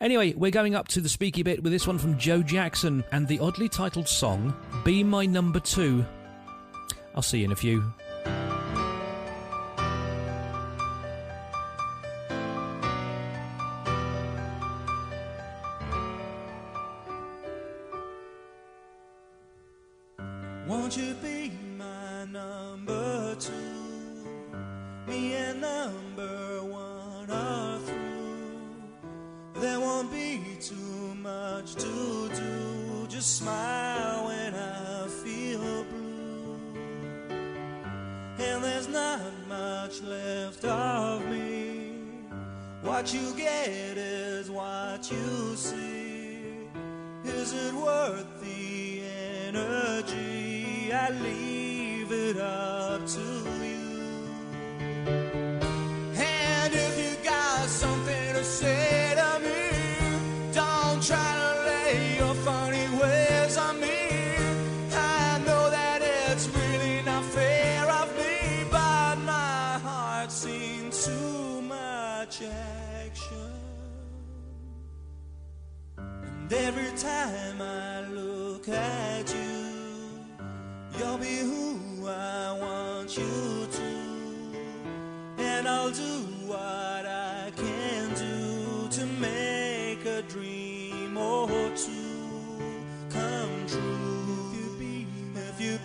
Anyway, we're going up to the speaky bit with this one from Joe Jackson and the oddly titled song, Be My Number Two. I'll see you in a few. Won't you be my number two? Me and number one are through. There won't be too much to do. Just smile when I feel blue. And there's not much left of me. What you get is what you see. Is it worth the energy? I leave it up to you. And if you got something to say to me, don't try to lay your funny ways on me. I know that it's really not fair of me, but my heart's seen too much action. And every time I look at you, you'll be who I want you to, and I'll do what I can do to make a dream or two come true. If you be, if you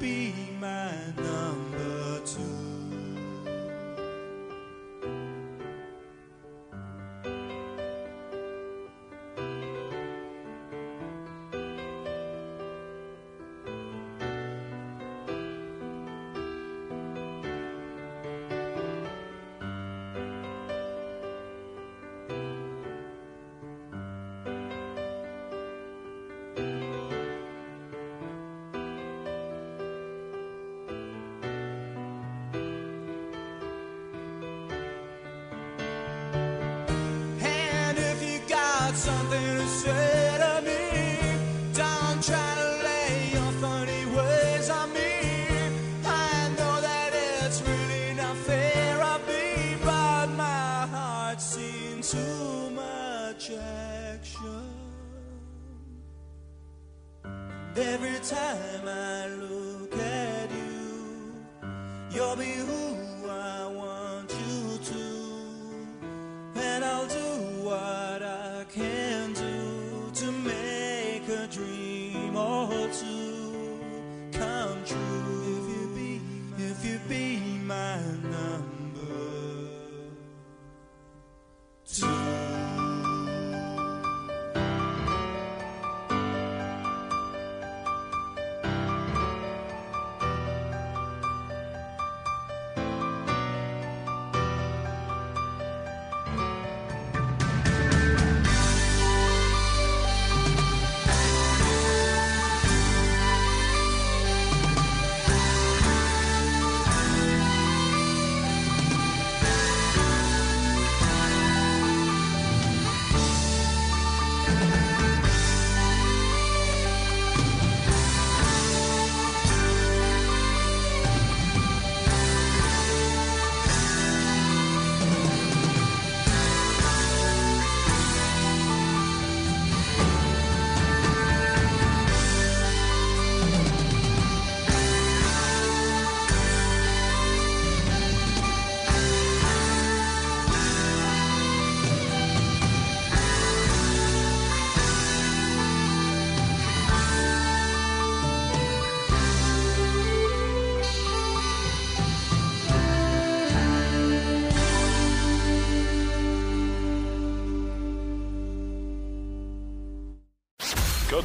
be my number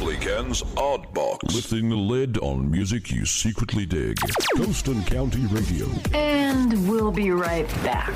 Dudley Ken's Odd Box. Lifting the lid on music you secretly dig. Coast and County Radio. And we'll be right back.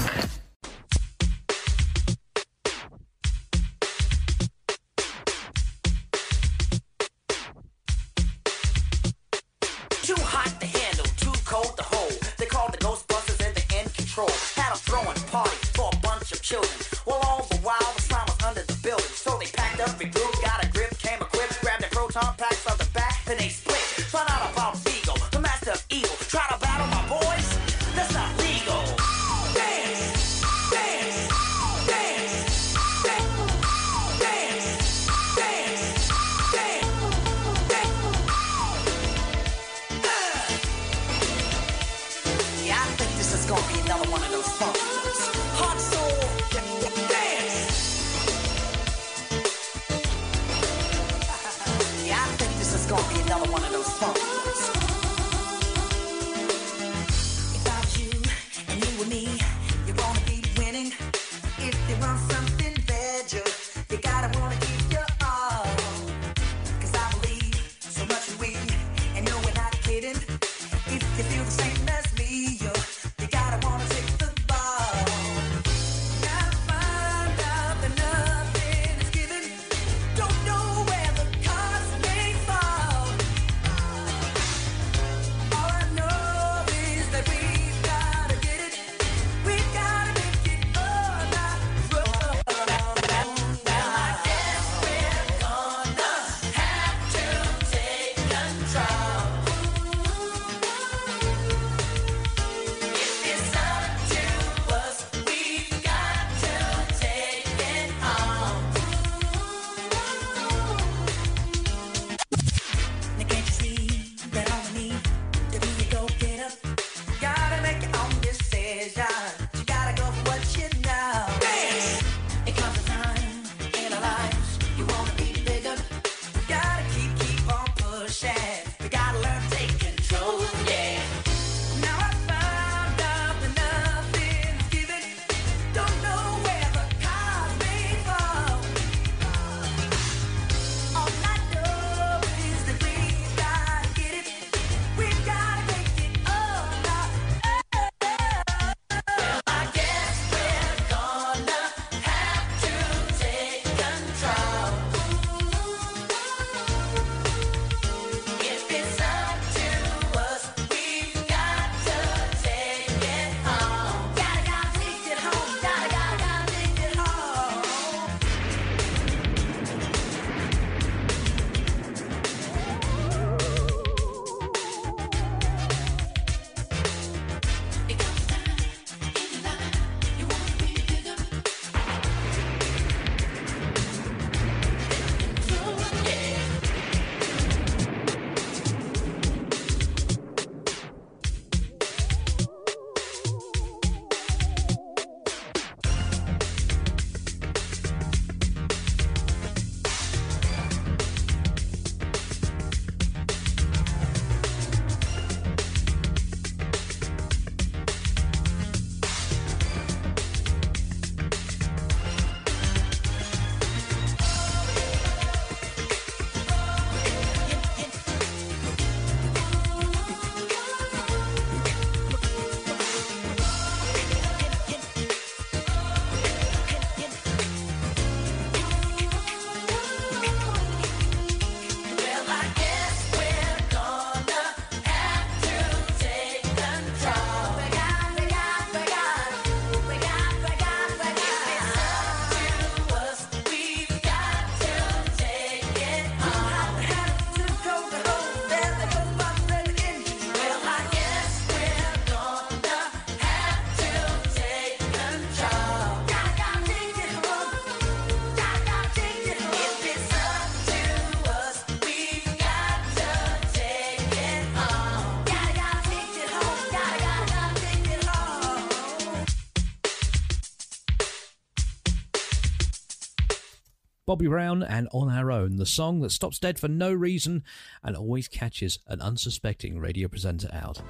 Bobby Brown and On Our Own, the song that stops dead for no reason and always catches an unsuspecting radio presenter out.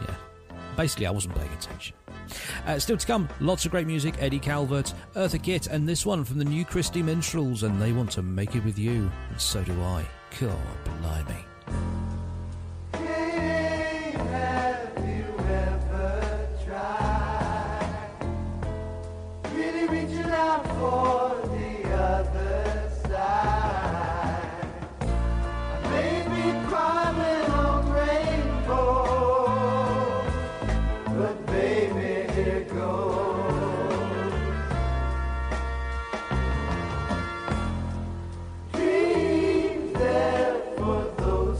Yeah, basically I wasn't paying attention. Uh, still to come, lots of great music, Eddie Calvert, Eartha Kitt, and this one from the New Christy Minstrels, and They Want to Make It With You, and so do I. God, blimey. Hey, have you ever tried really reaching out for the other side? I may be climbing on rainbow, but baby, here goes. Dreams there for those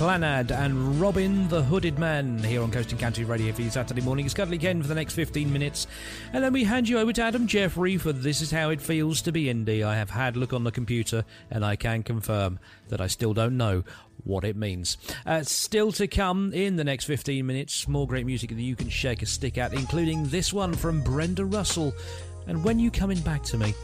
Clannad and Robin the Hooded Man here on Coasting County Radio for your Saturday morning. It's Cuddly Ken for the next fifteen minutes. And then we hand you over to Adam Jeffrey for This Is How It Feels to Be Indie. I have had a look on the computer and I can confirm that I still don't know what it means. Uh, still to come in the next fifteen minutes, more great music that you can shake a stick at, including this one from Brenda Russell and When You Coming Back to Me.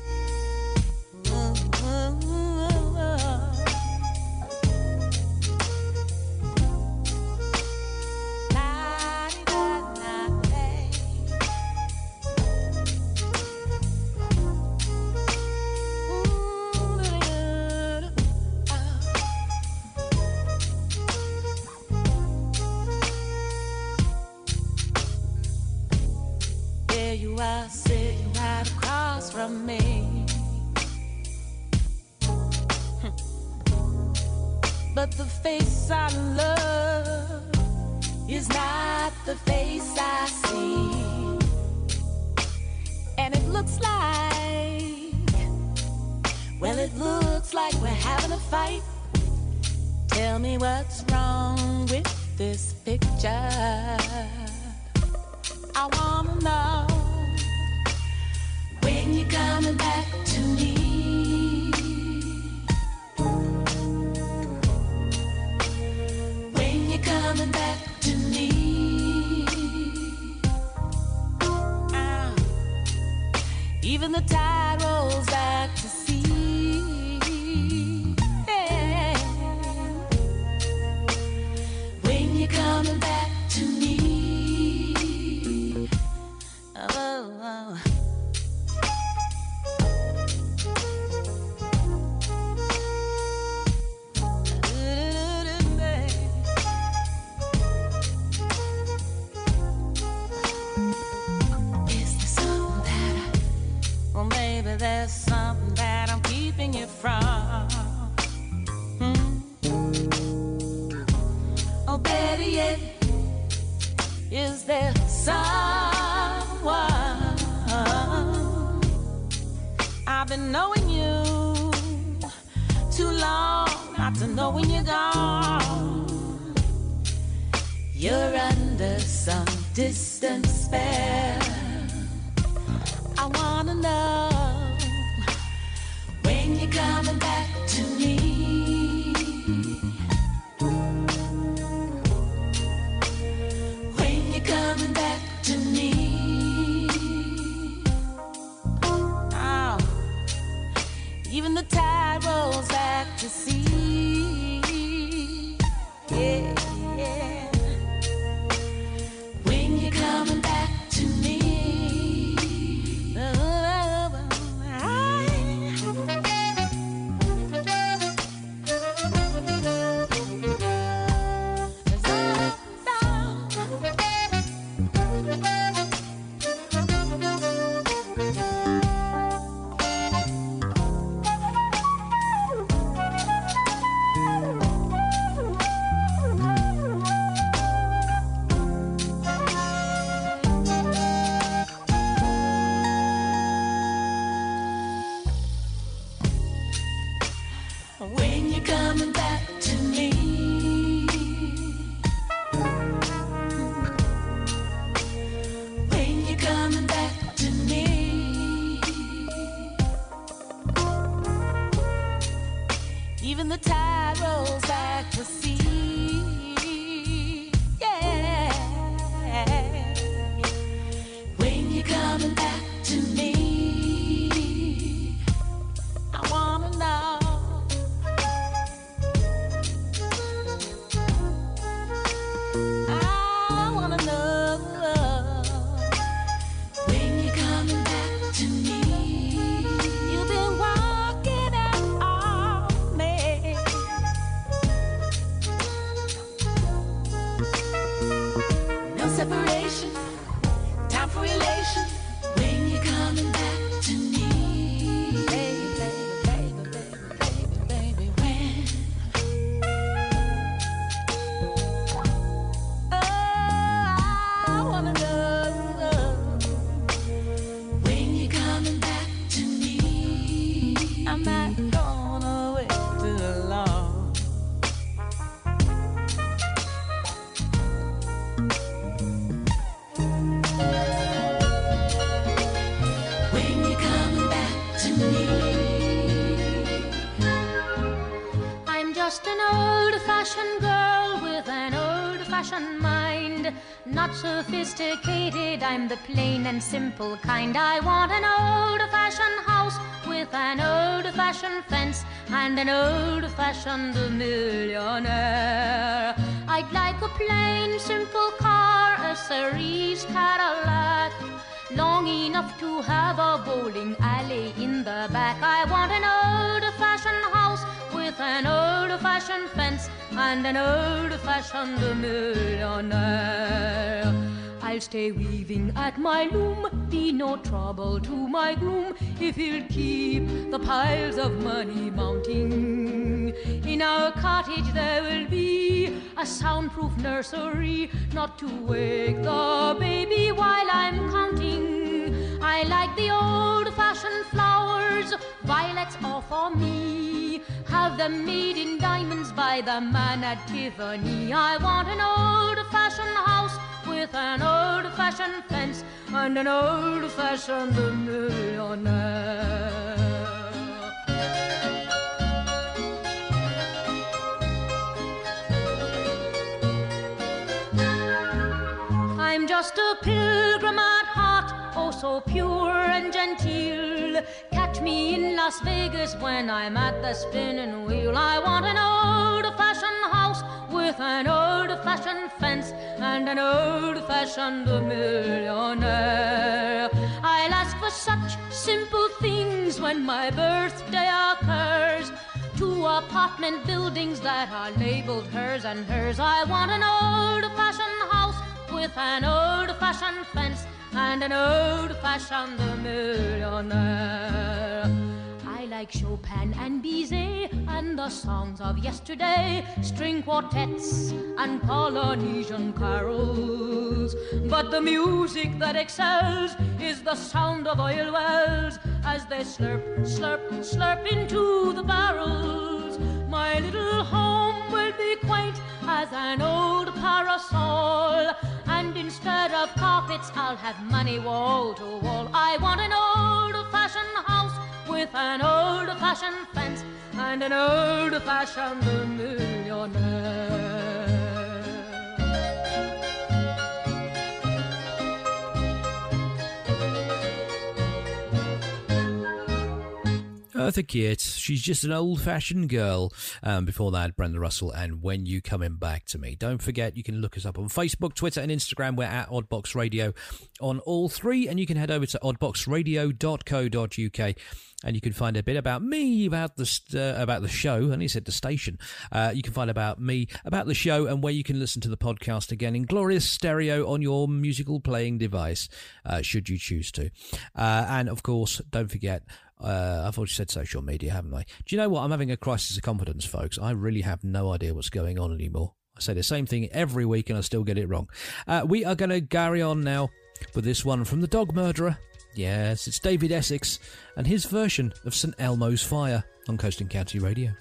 old-fashioned mind, not sophisticated, I'm the plain and simple kind. I want an old-fashioned house with an old-fashioned fence and an old-fashioned millionaire. I'd like a plain, simple car, a Cerise Cadillac, long enough to have a bowling alley in the back. I want an old-fashioned house with an old-fashioned fence and an old-fashioned millionaire. I'll stay weaving at my loom, be no trouble to my groom, if he'll keep the piles of money mounting. In our cottage there will be a soundproof nursery, not to wake the baby while I'm counting. I like the old-fashioned flowers, violets are for me, have them made in diamonds by the man at Tiffany. I want an old-fashioned house with an old-fashioned fence and an old-fashioned millionaire. I'm just a pilgrim at heart, oh so pure and genteel. Catch me in Las Vegas when I'm at the spinning wheel. I want an old-fashioned house with an old-fashioned fence and an old-fashioned millionaire. I'll ask for such simple things when my birthday occurs, two apartment buildings that are labeled hers and hers. I want an old-fashioned house with an old-fashioned fence and an old-fashioned millionaire. I like Chopin and Bizet and the songs of yesterday, string quartets and Polynesian carols. But the music that excels is the sound of oil wells as they slurp, slurp, slurp into the barrels. My little home will be quaint as an old parasol, and instead of carpets I'll have money wall to wall. I want an old-fashioned house with an old-fashioned fence and an old-fashioned millionaire. Eartha Kitt, she's just an old-fashioned girl. Um, before that, Brenda Russell and When You Coming Back to Me. Don't forget, you can look us up on Facebook, Twitter and Instagram. We're at Oddbox Radio on all three, and you can head over to oddbox radio dot co dot uk. And you can find a bit about me, about the uh, about the show, and he said the station. Uh, you can find about me, about the show, and where you can listen to the podcast again in glorious stereo on your musical playing device, uh, should you choose to. Uh, and, of course, don't forget, uh, I've already said social media, haven't I? Do you know what? I'm having a crisis of confidence, folks. I really have no idea what's going on anymore. I say the same thing every week, and I still get it wrong. Uh, we are going to carry on now with this one from the Dog Murderer. Yes, it's David Essex and his version of Saint Elmo's Fire on Coast and County Radio.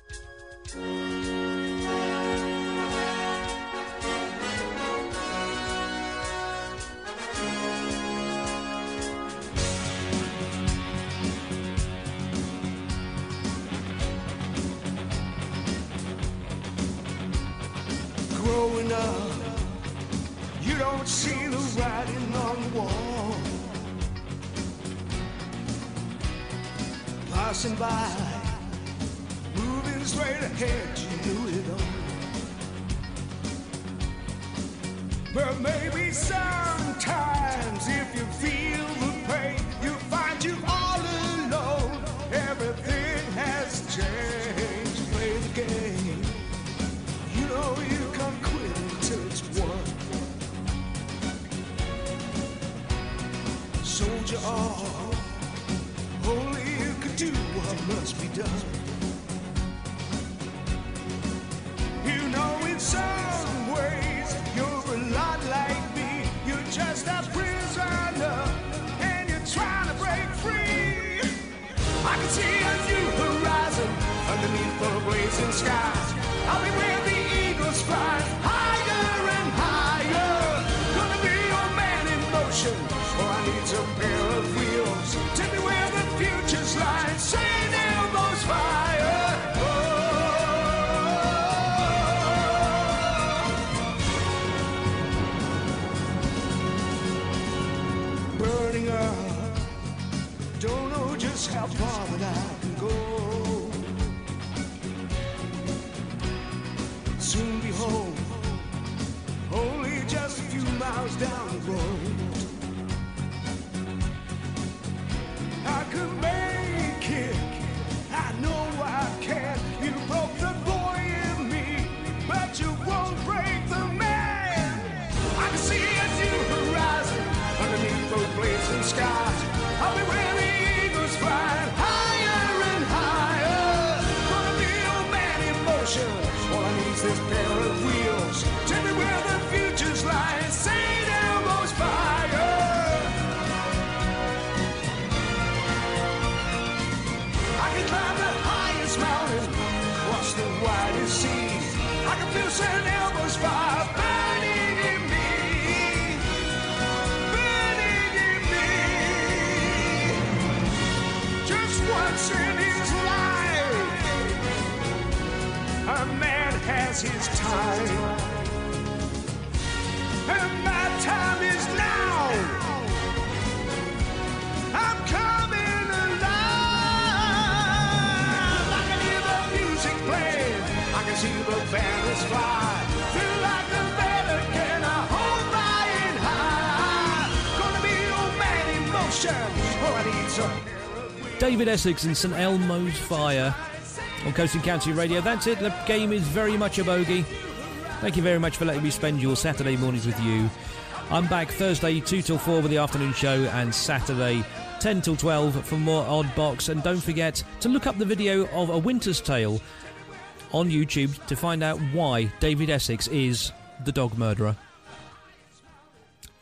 Growing up, you don't see the writing on the wall. Passing by, moving straight ahead, you knew it all. But maybe sometimes if you feel the pain, you find you all alone. Everything has changed. Play the game. You know you can't quit until it's won. Soldier on. Only you could do what must be done. You know in some ways you're a lot like me. You're just a prisoner and you're trying to break free. I can see a new horizon underneath the blazing skies. I'll be where the eagles fly, higher and higher. Gonna be a man in motion, or I need some pair of wheels. Tell me where the future's light, Saint Elmo's fire. Oh, how far that I can go. Soon be home, only just a few miles down the road. I could make it, I know I can. You broke the boy in me, but you won't break the man. I can see a new horizon underneath those blazing skies. I'll be where the eagles fly, higher and higher. Gonna be old man in motion, all I need is this pair of wheels. Tell me where the future's lying, Saint Elmo's Fire. I can climb the highest mountain, cross the widest seas. I can feel Saint Elmo's fire burning in me, burning in me. Just once in his life, a man has his time, and my time is now. I'm coming alive. I can hear the music playing, I can see the banners fly. Feel like a man again, I hold mine high. Gonna be old man in motion, oh I need some. David Essex and Saint Elmo's Fire on Coasting County Radio. That's it. The game is very much a bogey. Thank you very much for letting me spend your Saturday mornings with you. I'm back Thursday two till four with the afternoon show, and Saturday ten till twelve for more Odd Box. And don't forget to look up the video of A Winter's Tale on YouTube to find out why David Essex is the dog murderer.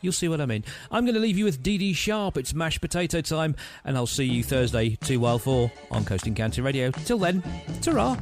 You'll see what I mean. I'm going to leave you with Dee Dee Sharp. It's mashed potato time, and I'll see you Thursday, two while four, on Coasting County Radio. Till then, ta-ra!